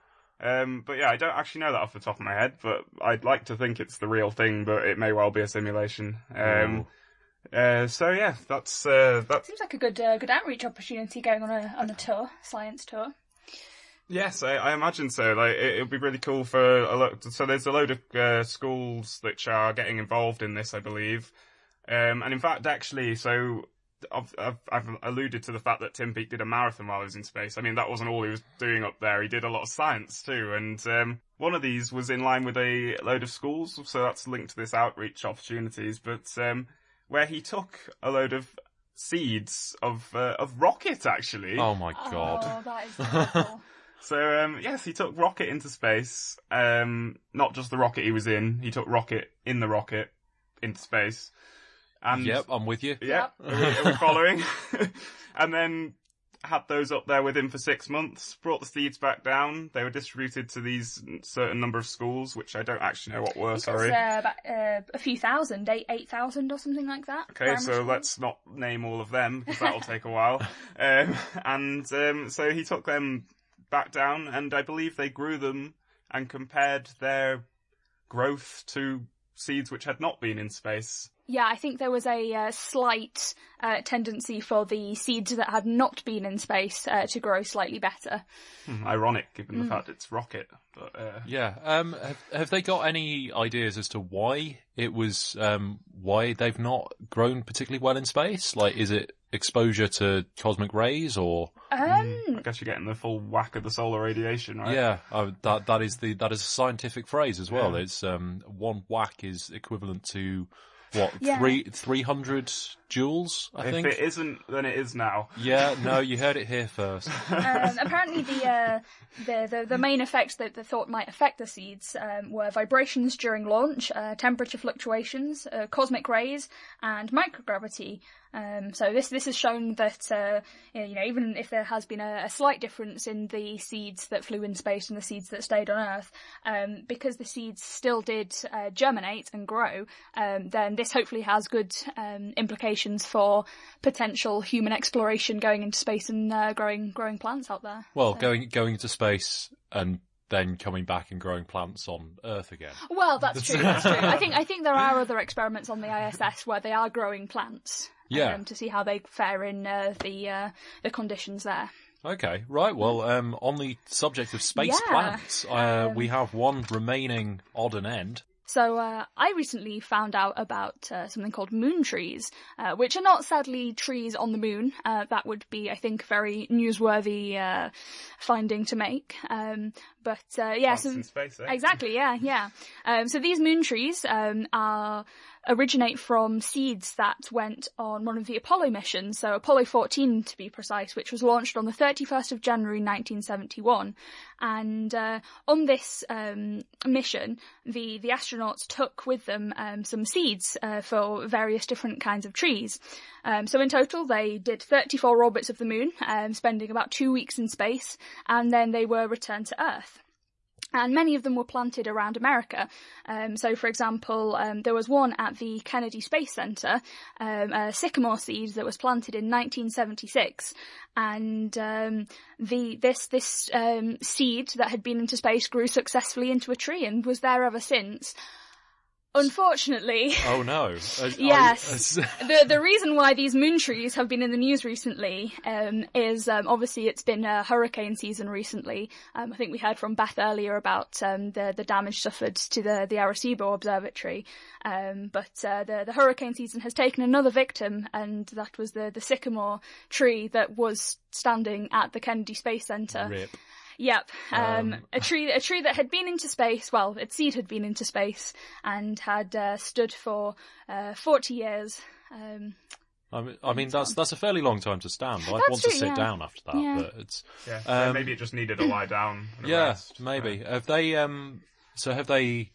But yeah, I don't actually know that off the top of my head, but I'd like to think it's the real thing, but it may well be a simulation. So yeah, that seems like a good outreach opportunity, going on a tour, science tour. Yes, I imagine so. Like, it would be really cool for a lot. So there's a load of schools which are getting involved in this, I believe. And in fact, actually, so I've alluded to the fact that Tim Peake did a marathon while he was in space. I mean, that wasn't all he was doing up there. He did a lot of science too. And one of these was in line with a load of schools, so that's linked to this outreach opportunities. But where he took a load of seeds of rocket, actually. Oh my god! Oh, that is terrible. So, yes, he took rocket into space. Not just the rocket he was in. He took rocket in the rocket into space. And yep, I'm with you. Yep. Are we following? And then had those up there with him for 6 months, brought the seeds back down. They were distributed to these certain number of schools, which I don't actually know what were, sorry. About a few thousand, 8,000 or something like that. Okay, so schools. Let's not name all of them, because that'll take a while. So he took them back down, and I believe they grew them and compared their growth to seeds which had not been in space. Yeah, I think there was a slight tendency for the seeds that had not been in space to grow slightly better. Ironic, given the fact it's rocket. But, yeah. Have they got any ideas as to why it was why they've not grown particularly well in space? Like, is it exposure to cosmic rays, or? I guess you're getting the full whack of the solar radiation, right? Yeah, that is a scientific phrase as well. Yeah. It's one whack is equivalent to. What, yeah. 300 joules, I think? If it isn't, then it is now. Yeah, no, you heard it here first. Apparently the main effects that they thought might affect the seeds were vibrations during launch, temperature fluctuations, cosmic rays, and microgravity. So this has shown that, even if there has been a slight difference in the seeds that flew in space and the seeds that stayed on Earth, because the seeds still did germinate and grow, then this hopefully has good implications for potential human exploration, going into space and growing plants out there. Well, so. going into space and then coming back and growing plants on Earth again. Well, that's true. I think there are other experiments on the ISS where they are growing plants. Yeah. To see how they fare in the conditions there. Okay, right. Well, on the subject of space plants, we have one remaining odd and end. So I recently found out about something called moon trees, which are not, sadly, trees on the moon. That would be, I think, very newsworthy finding to make. In space, eh? Exactly, yeah. So these moon trees originate from seeds that went on one of the Apollo missions, so Apollo 14 to be precise, which was launched on the 31st of January 1971. And on this mission, the astronauts took with them some seeds for various different kinds of trees. So in total, they did 34 orbits of the moon, spending about 2 weeks in space, and then they were returned to Earth. And many of them were planted around America. So, for example, there was one at the Kennedy Space Center, a sycamore seed that was planted in 1976. And this seed that had been into space grew successfully into a tree and was there ever since. Unfortunately. Oh no. Yes. The reason why these moon trees have been in the news recently is obviously it's been hurricane season recently. I think we heard from Beth earlier about the damage suffered to the Arecibo Observatory. But the hurricane season has taken another victim, and that was the sycamore tree that was standing at the Kennedy Space Center. Rip. Yep, a tree that had been into space, its seed had been into space and had stood for 40 years. I mean that's a fairly long time to stand. I'd want to sit down after that, but it's maybe it just needed a lie down. And rest. Maybe. Have they? So have they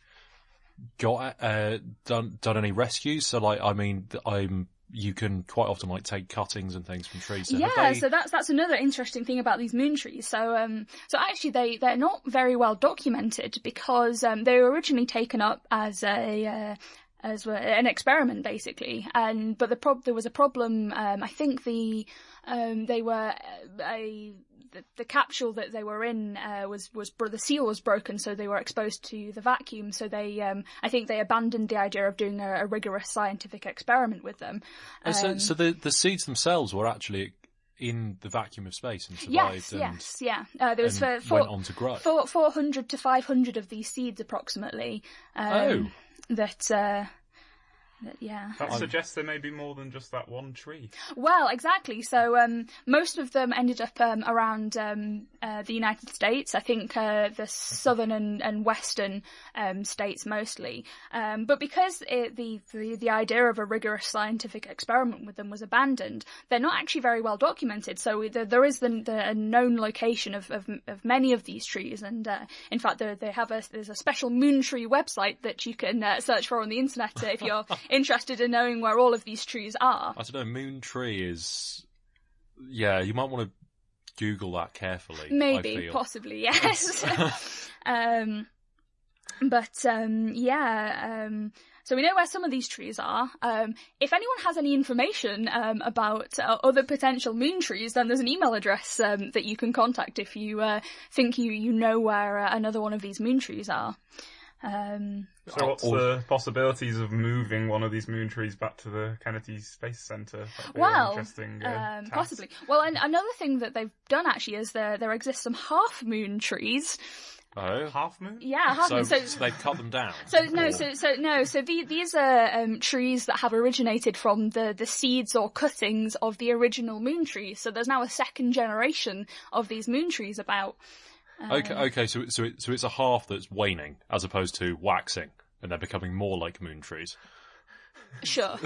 got done any rescues? So, I'm you can quite often like take cuttings and things from trees. So yeah, so that's another interesting thing about these moon trees. So so actually they're not very well documented because they were originally taken up as an experiment basically, and but there was a problem. I think they were the capsule that they were in the seal was broken, so they were exposed to the vacuum. So they, I think, they abandoned the idea of doing a rigorous scientific experiment with them. So the seeds themselves were actually in the vacuum of space and survived. Yes. There was went on to grow. 400 to 500 of these seeds, approximately. That suggests there may be more than just that one tree. Well, exactly. So most of them ended up around the United States. I think the southern and western states mostly. But because the idea of a rigorous scientific experiment with them was abandoned, they're not actually very well documented. So there is a known location of many of these trees, and in fact, there's a special moon tree website that you can search for on the internet if you're interested in knowing where all of these trees are. I don't know, moon tree is... yeah, you might want to Google that carefully. Maybe, possibly, yes. So we know where some of these trees are. If anyone has any information about other potential moon trees, then there's an email address that you can contact if you think you know where another one of these moon trees are. So what's the possibilities of moving one of these moon trees back to the Kennedy Space Center? Possibly. Well, and another thing that they've done actually is there exist some half-moon trees. Oh, half moon? Yeah, half moon. So they've cut them down. These are trees that have originated from the seeds or cuttings of the original moon trees. So there's now a second generation of these moon trees about. Okay. So it's a half that's waning as opposed to waxing, and they're becoming more like moon trees. Sure.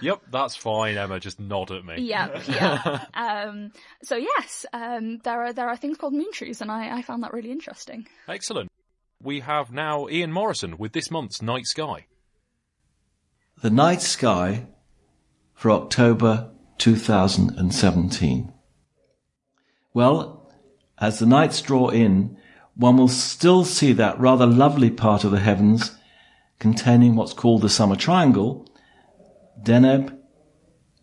Yep, that's fine, Emma. Just nod at me. Yeah. So yes, there are things called moon trees, and I found that really interesting. Excellent. We have now Ian Morrison with this month's night sky. The night sky for October 2017. Well, as the nights draw in, one will still see that rather lovely part of the heavens containing what's called the summer triangle: Deneb,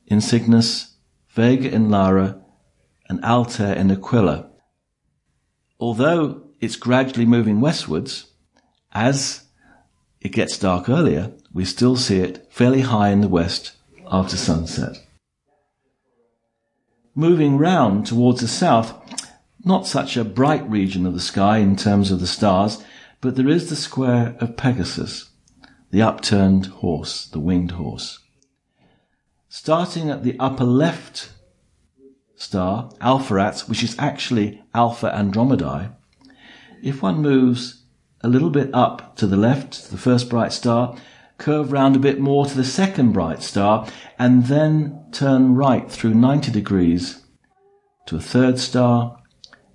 Incygnus, Vega in Lara, and Altair in Aquila. Although it's gradually moving westwards, as it gets dark earlier, we still see it fairly high in the west after sunset. Moving round towards the south, not such a bright region of the sky in terms of the stars, but there is the square of Pegasus, the upturned horse, the winged horse. Starting at the upper left star, Alpheratz, which is actually Alpha Andromedae, if one moves a little bit up to the left, to the first bright star, curve round a bit more to the second bright star, and then turn right through 90 degrees to a third star,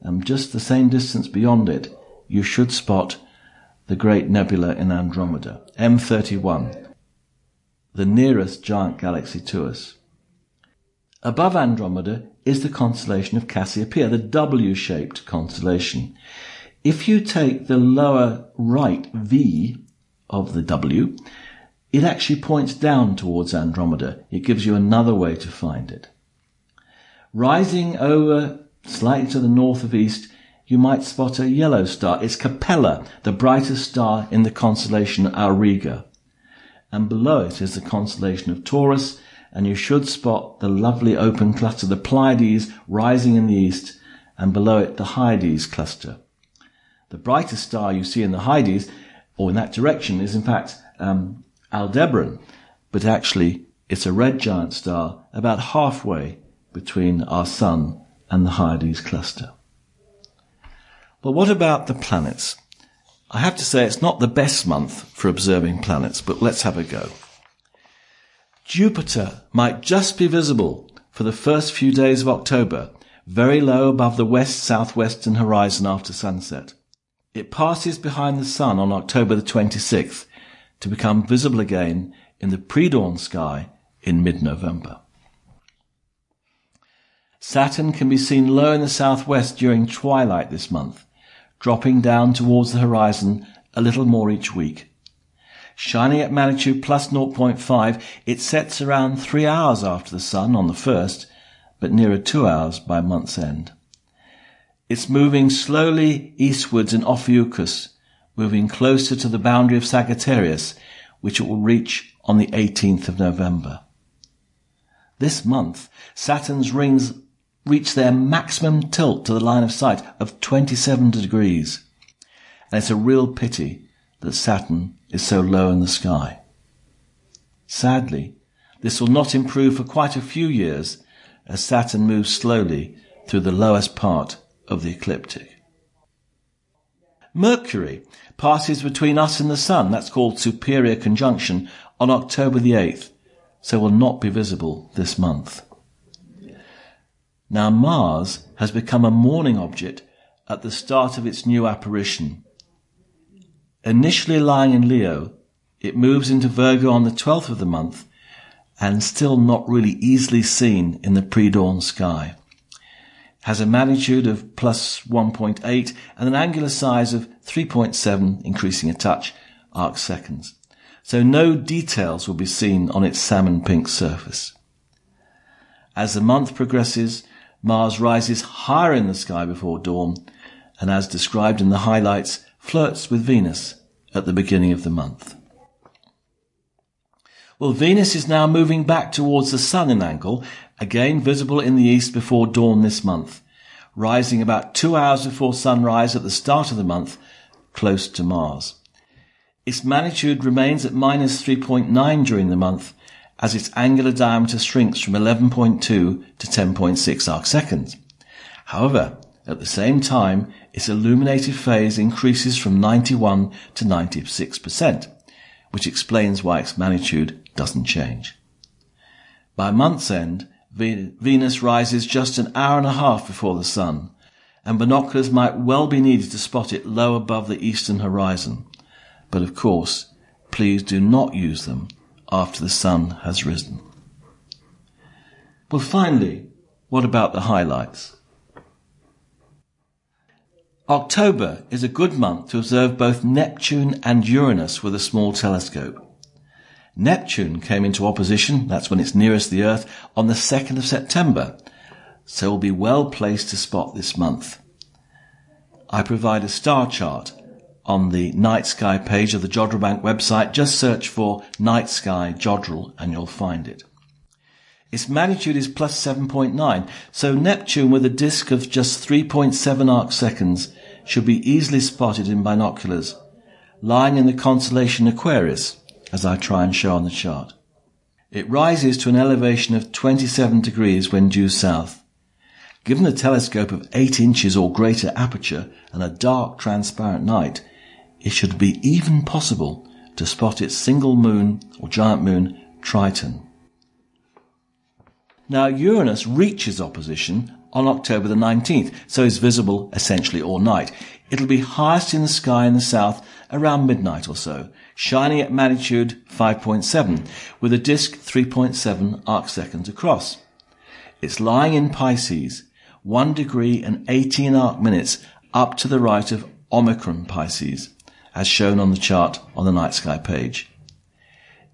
and just the same distance beyond it, you should spot the great nebula in Andromeda, M31, the nearest giant galaxy to us. Above Andromeda is the constellation of Cassiopeia, the W-shaped constellation. If you take the lower right V of the W, it actually points down towards Andromeda. It gives you another way to find it. Rising over slightly to the north of east, you might spot a yellow star. It's Capella, the brightest star in the constellation Auriga. And below it is the constellation of Taurus, and you should spot the lovely open cluster, the Pleiades, rising in the east, and below it the Hyades cluster. The brightest star you see in the Hyades, or in that direction, is in fact Aldebaran, but actually it's a red giant star about halfway between our Sun and the Hyades cluster. But what about the planets? I have to say it's not the best month for observing planets, but let's have a go. Jupiter might just be visible for the first few days of October, very low above the west-southwestern horizon after sunset. It passes behind the Sun on October the 26th, to become visible again in the pre-dawn sky in mid-November. Saturn can be seen low in the southwest during twilight this month, dropping down towards the horizon a little more each week. Shining at magnitude plus 0.5, it sets around 3 hours after the sun on the first, but nearer 2 hours by month's end. It's moving slowly eastwards in Ophiuchus, moving closer to the boundary of Sagittarius, which it will reach on the 18th of November. This month, Saturn's rings reach their maximum tilt to the line of sight of 27 degrees. And it's a real pity that Saturn is so low in the sky. Sadly, this will not improve for quite a few years as Saturn moves slowly through the lowest part of the ecliptic. Mercury passes between us and the Sun, that's called superior conjunction, on October the 8th, so will not be visible this month. Now Mars has become a morning object at the start of its new apparition. Initially lying in Leo, it moves into Virgo on the 12th of the month and still not really easily seen in the pre-dawn sky. Has a magnitude of plus 1.8 and an angular size of 3.7, increasing a touch, arc seconds. So no details will be seen on its salmon pink surface. As the month progresses, Mars rises higher in the sky before dawn, and as described in the highlights, flirts with Venus at the beginning of the month. Well, Venus is now moving back towards the Sun in angle, again visible in the east before dawn this month, rising about 2 hours before sunrise at the start of the month, close to Mars. Its magnitude remains at minus 3.9 during the month, as its angular diameter shrinks from 11.2 to 10.6 arcseconds. However, at the same time, its illuminated phase increases from 91 to 96%, which explains why its magnitude doesn't change. By month's end, Venus rises just an hour and a half before the Sun, and binoculars might well be needed to spot it low above the eastern horizon. But of course, please do not use them after the Sun has risen. Well, finally, what about the highlights? October is a good month to observe both Neptune and Uranus with a small telescope. Neptune came into opposition, that's when it's nearest the Earth, on the 2nd of September, so will be well placed to spot this month. I provide a star chart on the night sky page of the Jodrell Bank website. Just search for night sky Jodrell and you'll find it. Its magnitude is plus 7.9, so Neptune with a disk of just 3.7 arc seconds should be easily spotted in binoculars, lying in the constellation Aquarius, as I try and show on the chart. It rises to an elevation of 27 degrees when due south. Given a telescope of 8 inches or greater aperture and a dark, transparent night, it should be even possible to spot its single moon or giant moon, Triton. Now, Uranus reaches opposition on October the 19th, so is visible essentially all night. It'll be highest in the sky in the south around midnight or so, shining at magnitude 5.7, with a disk 3.7 arcseconds across. It's lying in Pisces, 1 degree and 18 arc minutes up to the right of Omicron Pisces, as shown on the chart on the night sky page.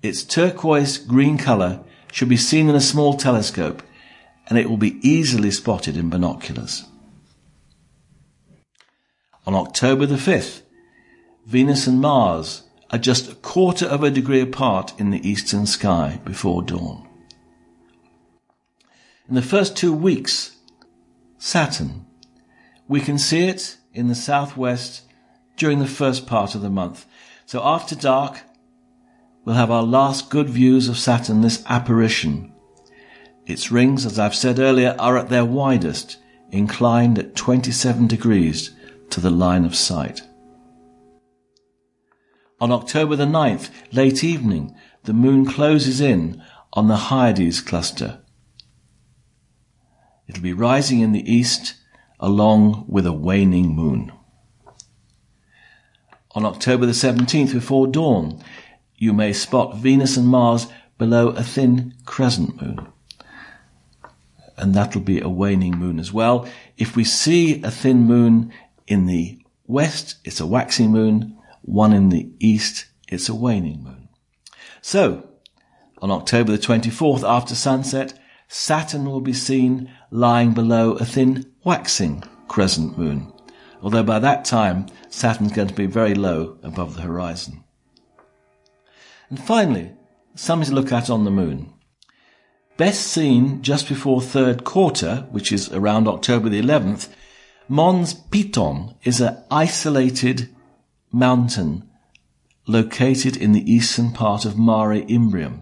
Its turquoise-green colour should be seen in a small telescope, and it will be easily spotted in binoculars. On October the 5th, Venus and Mars are just a quarter of a degree apart in the eastern sky before dawn. In the first 2 weeks, Saturn. We can see it in the southwest during the first part of the month. So after dark, we'll have our last good views of Saturn, this apparition. Its rings, as I've said earlier, are at their widest, inclined at 27 degrees to the line of sight. On October the 9th, late evening, the moon closes in on the Hyades cluster. It'll be rising in the east along with a waning moon. On October the 17th, before dawn, you may spot Venus and Mars below a thin crescent moon. And that'll be a waning moon as well. If we see a thin moon in the west, it's a waxing moon. One in the east, it's a waning moon. So, on October the 24th after sunset, Saturn will be seen lying below a thin waxing crescent moon, although by that time Saturn's going to be very low above the horizon. And finally, something to look at on the moon. Best seen just before third quarter, which is around October the 11th, Mons Piton is an isolated mountain located in the eastern part of Mare Imbrium,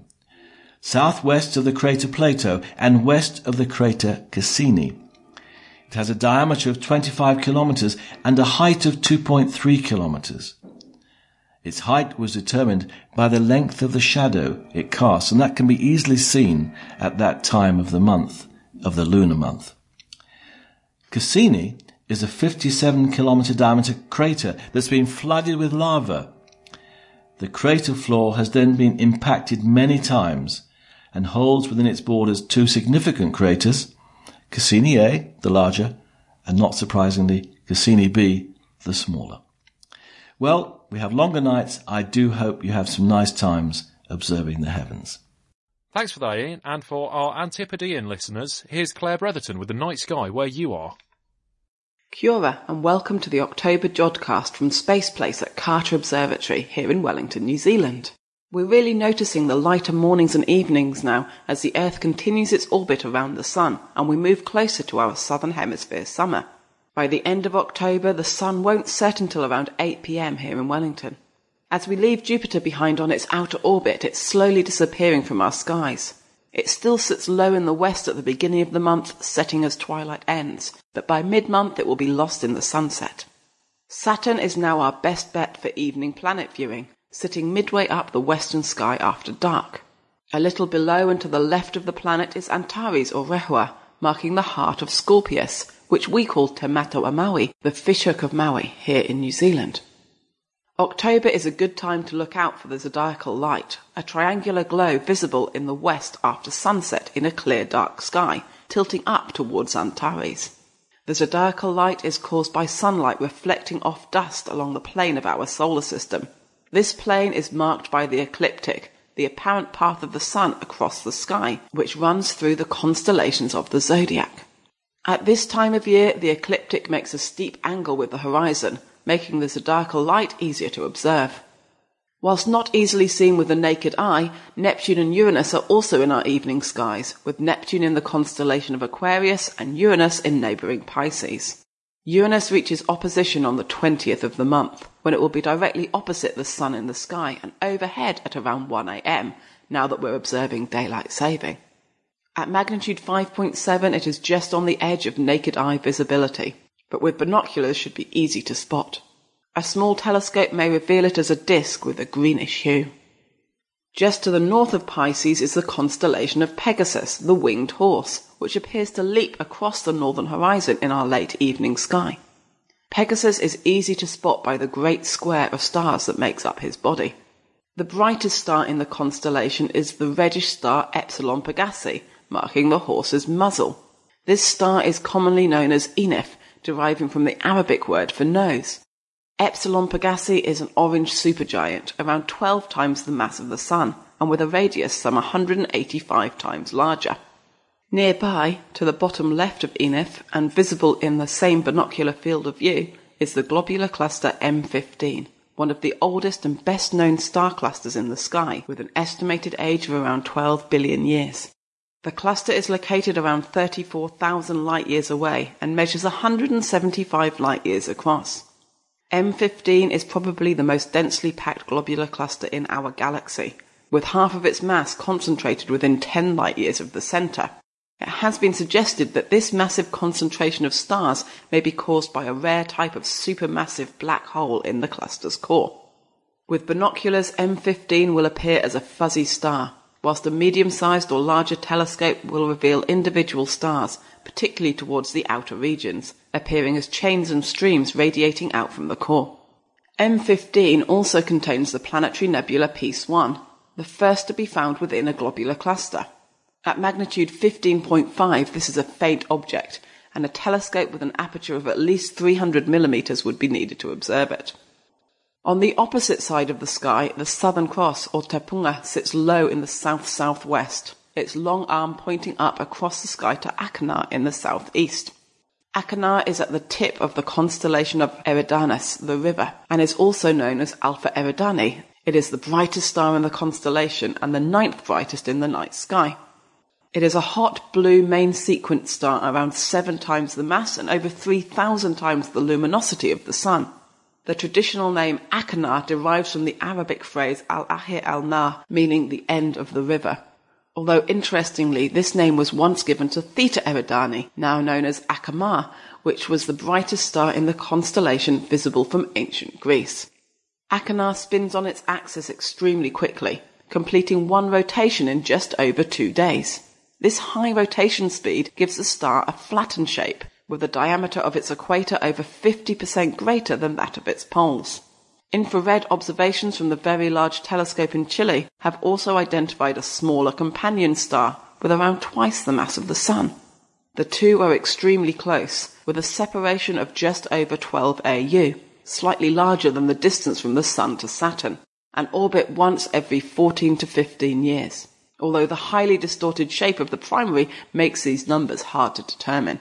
southwest of the crater Plato and west of the crater Cassini. It has a diameter of 25 kilometers and a height of 2.3 kilometers. Its height was determined by the length of the shadow it casts, and that can be easily seen at that time of the month, of the lunar month. Cassini is a 57-kilometer diameter crater that's been flooded with lava. The crater floor has then been impacted many times and holds within its borders two significant craters, Cassini A, the larger, and not surprisingly, Cassini B, the smaller. Well, we have longer nights. I do hope you have some nice times observing the heavens. Thanks for that, Ian. And for our Antipodean listeners, here's Claire Bretherton with the night sky where you are. Kia ora, and welcome to the October Jodcast from Space Place at Carter Observatory here in Wellington, New Zealand. We're really noticing the lighter mornings and evenings now as the Earth continues its orbit around the Sun and we move closer to our Southern Hemisphere summer. By the end of October, the Sun won't set until around 8 p.m. here in Wellington. As we leave Jupiter behind on its outer orbit, it's slowly disappearing from our skies. It still sits low in the west at the beginning of the month, setting as twilight ends, but by mid-month it will be lost in the sunset. Saturn is now our best bet for evening planet viewing, sitting midway up the western sky after dark. A little below and to the left of the planet is Antares or Rehua, marking the heart of Scorpius, which we call Te Matau a Maui, the fishhook of Maui, here in New Zealand. October is a good time to look out for the zodiacal light, a triangular glow visible in the west after sunset in a clear dark sky, tilting up towards Antares. The zodiacal light is caused by sunlight reflecting off dust along the plane of our solar system. This plane is marked by the ecliptic, the apparent path of the sun across the sky, which runs through the constellations of the zodiac. At this time of year, the ecliptic makes a steep angle with the horizon, making the zodiacal light easier to observe. Whilst not easily seen with the naked eye, Neptune and Uranus are also in our evening skies, with Neptune in the constellation of Aquarius and Uranus in neighbouring Pisces. Uranus reaches opposition on the 20th of the month, when it will be directly opposite the sun in the sky and overhead at around 1 a.m, now that we're observing daylight saving. At magnitude 5.7, it is just on the edge of naked eye visibility, but with binoculars should be easy to spot. A small telescope may reveal it as a disk with a greenish hue. Just to the north of Pisces is the constellation of Pegasus, the winged horse, which appears to leap across the northern horizon in our late evening sky. Pegasus is easy to spot by the great square of stars that makes up his body. The brightest star in the constellation is the reddish star Epsilon Pegasi, marking the horse's muzzle. This star is commonly known as Enif, deriving from the Arabic word for nose. Epsilon Pegasi is an orange supergiant, around 12 times the mass of the Sun, and with a radius some 185 times larger. Nearby, to the bottom left of Enif, and visible in the same binocular field of view, is the globular cluster M15, one of the oldest and best-known star clusters in the sky, with an estimated age of around 12 billion years. The cluster is located around 34,000 light-years away and measures 175 light-years across. M15 is probably the most densely packed globular cluster in our galaxy, with half of its mass concentrated within 10 light-years of the centre. It has been suggested that this massive concentration of stars may be caused by a rare type of supermassive black hole in the cluster's core. With binoculars, M15 will appear as a fuzzy star, whilst a medium-sized or larger telescope will reveal individual stars, particularly towards the outer regions, appearing as chains and streams radiating out from the core. M15 also contains the planetary nebula Peace 1, the first to be found within a globular cluster. At magnitude 15.5, this is a faint object, and a telescope with an aperture of at least 300 millimeters would be needed to observe it. On the opposite side of the sky, the Southern Cross, or Tepunga, sits low in the south-southwest, its long arm pointing up across the sky to Akinar in the southeast. Akinar is at the tip of the constellation of Eridanus, the river, and is also known as Alpha Eridani. It is the brightest star in the constellation and the ninth brightest in the night sky. It is a hot blue main sequence star around 7 times the mass and over 3,000 times the luminosity of the sun. The traditional name Akinar derives from the Arabic phrase Al-Ahir al-Nar, meaning the end of the river. Although, interestingly, this name was once given to Theta Eridani, now known as Akamar, which was the brightest star in the constellation visible from ancient Greece. Akinar spins on its axis extremely quickly, completing one rotation in just over 2 days. This high rotation speed gives the star a flattened shape, with the diameter of its equator over 50% greater than that of its poles. Infrared observations from the Very Large Telescope in Chile have also identified a smaller companion star with around twice the mass of the Sun. The two are extremely close, with a separation of just over 12 AU, slightly larger than the distance from the Sun to Saturn, and orbit once every 14 to 15 years, although the highly distorted shape of the primary makes these numbers hard to determine.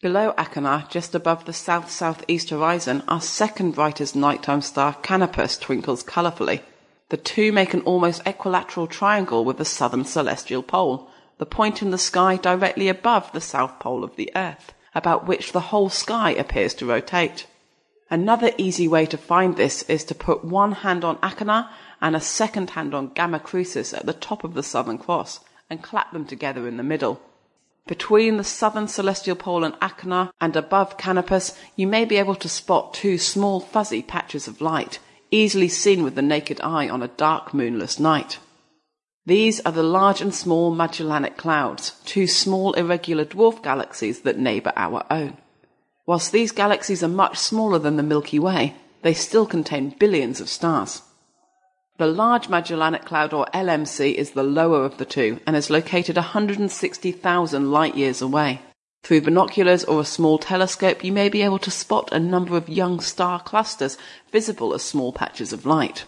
Below Akinar, just above the south-southeast horizon, our second brightest nighttime star, Canopus, twinkles colourfully. The two make an almost equilateral triangle with the southern celestial pole, the point in the sky directly above the south pole of the Earth, about which the whole sky appears to rotate. Another easy way to find this is to put one hand on Akinar and a second hand on Gamma Crucis at the top of the Southern Cross and clap them together in the middle. Between the southern celestial pole and Akinar and above Canopus, you may be able to spot 2 small fuzzy patches of light, easily seen with the naked eye on a dark moonless night. These are the large and small Magellanic Clouds, 2 small irregular dwarf galaxies that neighbour our own. Whilst these galaxies are much smaller than the Milky Way, they still contain billions of stars. The Large Magellanic Cloud, or LMC, is the lower of the two and is located 160,000 light-years away. Through binoculars or a small telescope, you may be able to spot a number of young star clusters visible as small patches of light.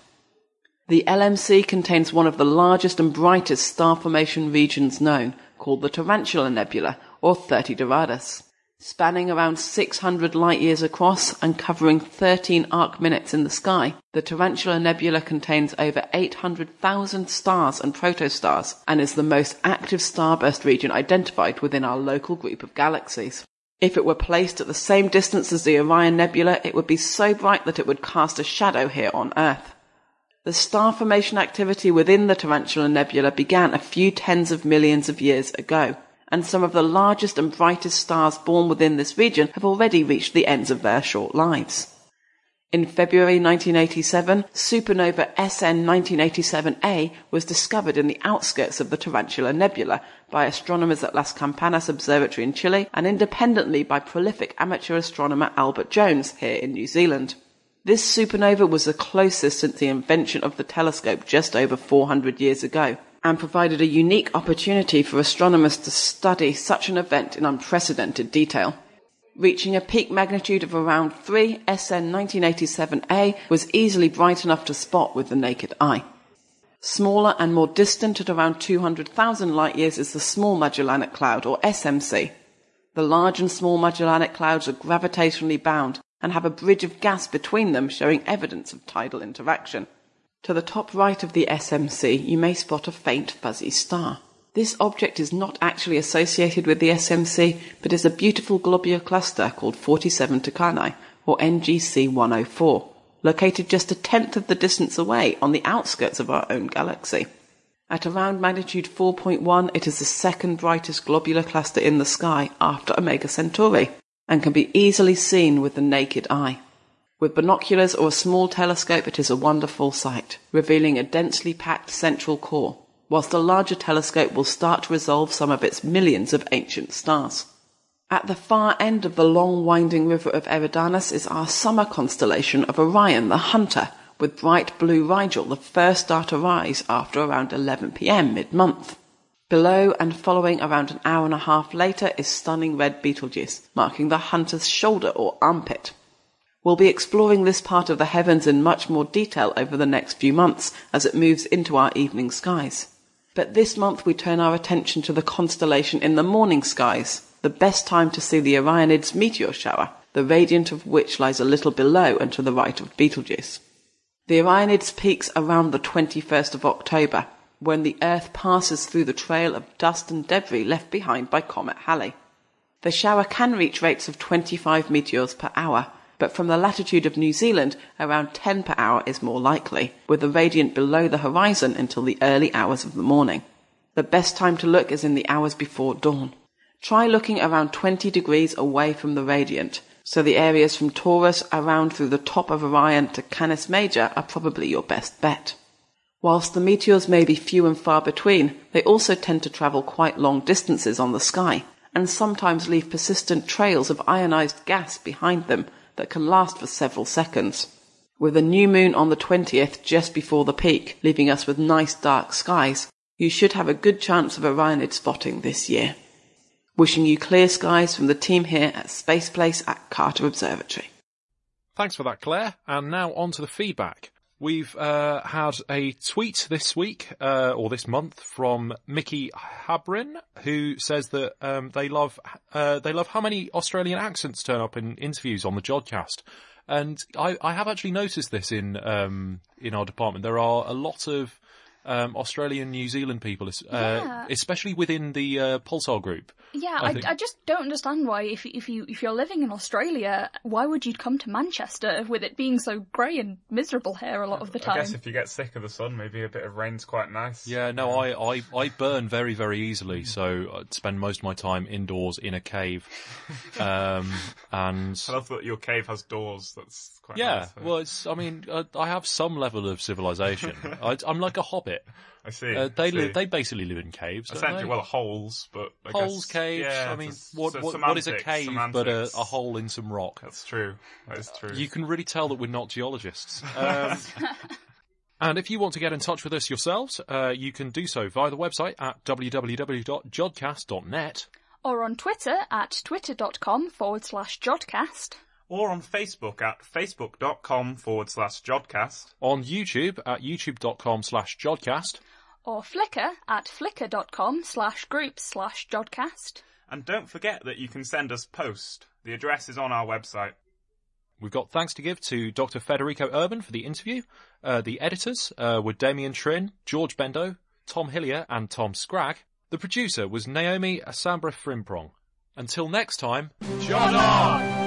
The LMC contains one of the largest and brightest star formation regions known, called the Tarantula Nebula, or 30 Doradus. Spanning around 600 light-years across and covering 13 arc-minutes in the sky, the Tarantula Nebula contains over 800,000 stars and protostars and is the most active starburst region identified within our local group of galaxies. If it were placed at the same distance as the Orion Nebula, it would be so bright that it would cast a shadow here on Earth. The star formation activity within the Tarantula Nebula began a few tens of millions of years ago, and some of the largest and brightest stars born within this region have already reached the ends of their short lives. In February 1987, supernova SN 1987A was discovered in the outskirts of the Tarantula Nebula by astronomers at Las Campanas Observatory in Chile and independently by prolific amateur astronomer Albert Jones here in New Zealand. This supernova was the closest since the invention of the telescope just over 400 years ago, and provided a unique opportunity for astronomers to study such an event in unprecedented detail. Reaching a peak magnitude of around 3, SN 1987A was easily bright enough to spot with the naked eye. Smaller and more distant at around 200,000 light-years is the Small Magellanic Cloud, or SMC. The Large and Small Magellanic Clouds are gravitationally bound and have a bridge of gas between them, showing evidence of tidal interaction. To the top right of the SMC, you may spot a faint fuzzy star. This object is not actually associated with the SMC, but is a beautiful globular cluster called 47 Tucanae, or NGC 104, located just 1/10 of the distance away on the outskirts of our own galaxy. At around magnitude 4.1, it is the second brightest globular cluster in the sky after Omega Centauri, and can be easily seen with the naked eye. With binoculars or a small telescope, it is a wonderful sight, revealing a densely packed central core, whilst a larger telescope will start to resolve some of its millions of ancient stars. At the far end of the long winding river of Eridanus is our summer constellation of Orion, the Hunter, with bright blue Rigel, the first star to rise after around 11 PM mid-month. Below and following around an hour and a half later is stunning red Betelgeuse, marking the Hunter's shoulder or armpit. We'll be exploring this part of the heavens in much more detail over the next few months as it moves into our evening skies. But this month we turn our attention to the constellation in the morning skies, the best time to see the Orionids meteor shower, the radiant of which lies a little below and to the right of Betelgeuse. The Orionids peaks around the 21st of October, when the Earth passes through the trail of dust and debris left behind by Comet Halley. The shower can reach rates of 25 meteors per hour, but from the latitude of New Zealand, around 10 per hour is more likely, with the radiant below the horizon until the early hours of the morning. The best time to look is in the hours before dawn. Try looking around 20 degrees away from the radiant, so the areas from Taurus around through the top of Orion to Canis Major are probably your best bet. Whilst the meteors may be few and far between, they also tend to travel quite long distances on the sky, and sometimes leave persistent trails of ionized gas behind them that can last for several seconds. With a new moon on the 20th just before the peak, leaving us with nice dark skies, you should have a good chance of Orionid spotting this year. Wishing you clear skies from the team here at Space Place at Carter Observatory. Thanks for that, Claire. And now on to the feedback. We've had a tweet this week, or this month, from Mickey Habrin, who says that they love how many Australian accents turn up in interviews on the Jodcast. And I have actually noticed this in our department. There are a lot of Australian, New Zealand people, especially within the Pulsar group. Yeah, I just don't understand why, if you're living in Australia, why would you come to Manchester with it being so grey and miserable here a lot of the time? I guess if you get sick of the sun, maybe a bit of rain's quite nice. Yeah, no, I burn very, very easily, so I spend most of my time indoors in a cave. And I love that your cave has doors. That's quite nice. Yeah, well, I have some level of civilization. I'm like a hobbit. I see. They basically live in caves. Essentially, well, holes, but caves. Yeah, I mean, what is a cave but a hole in some rock? That's true. That is true. You can really tell that we're not geologists. And if you want to get in touch with us yourselves, you can do so via the website at www.jodcast.net, or on Twitter at twitter.com/jodcast. Or on Facebook at facebook.com/jodcast. On YouTube at youtube.com/jodcast. Or Flickr at flickr.com/group/jodcast. And don't forget that you can send us post. The address is on our website. We've got thanks to give to Dr. Federico Urban for the interview. The editors were Damien Trin, George Bendo, Tom Hillier and Tom Scragg. The producer was Naomi Asambra Frimprong. Until next time, Jod on!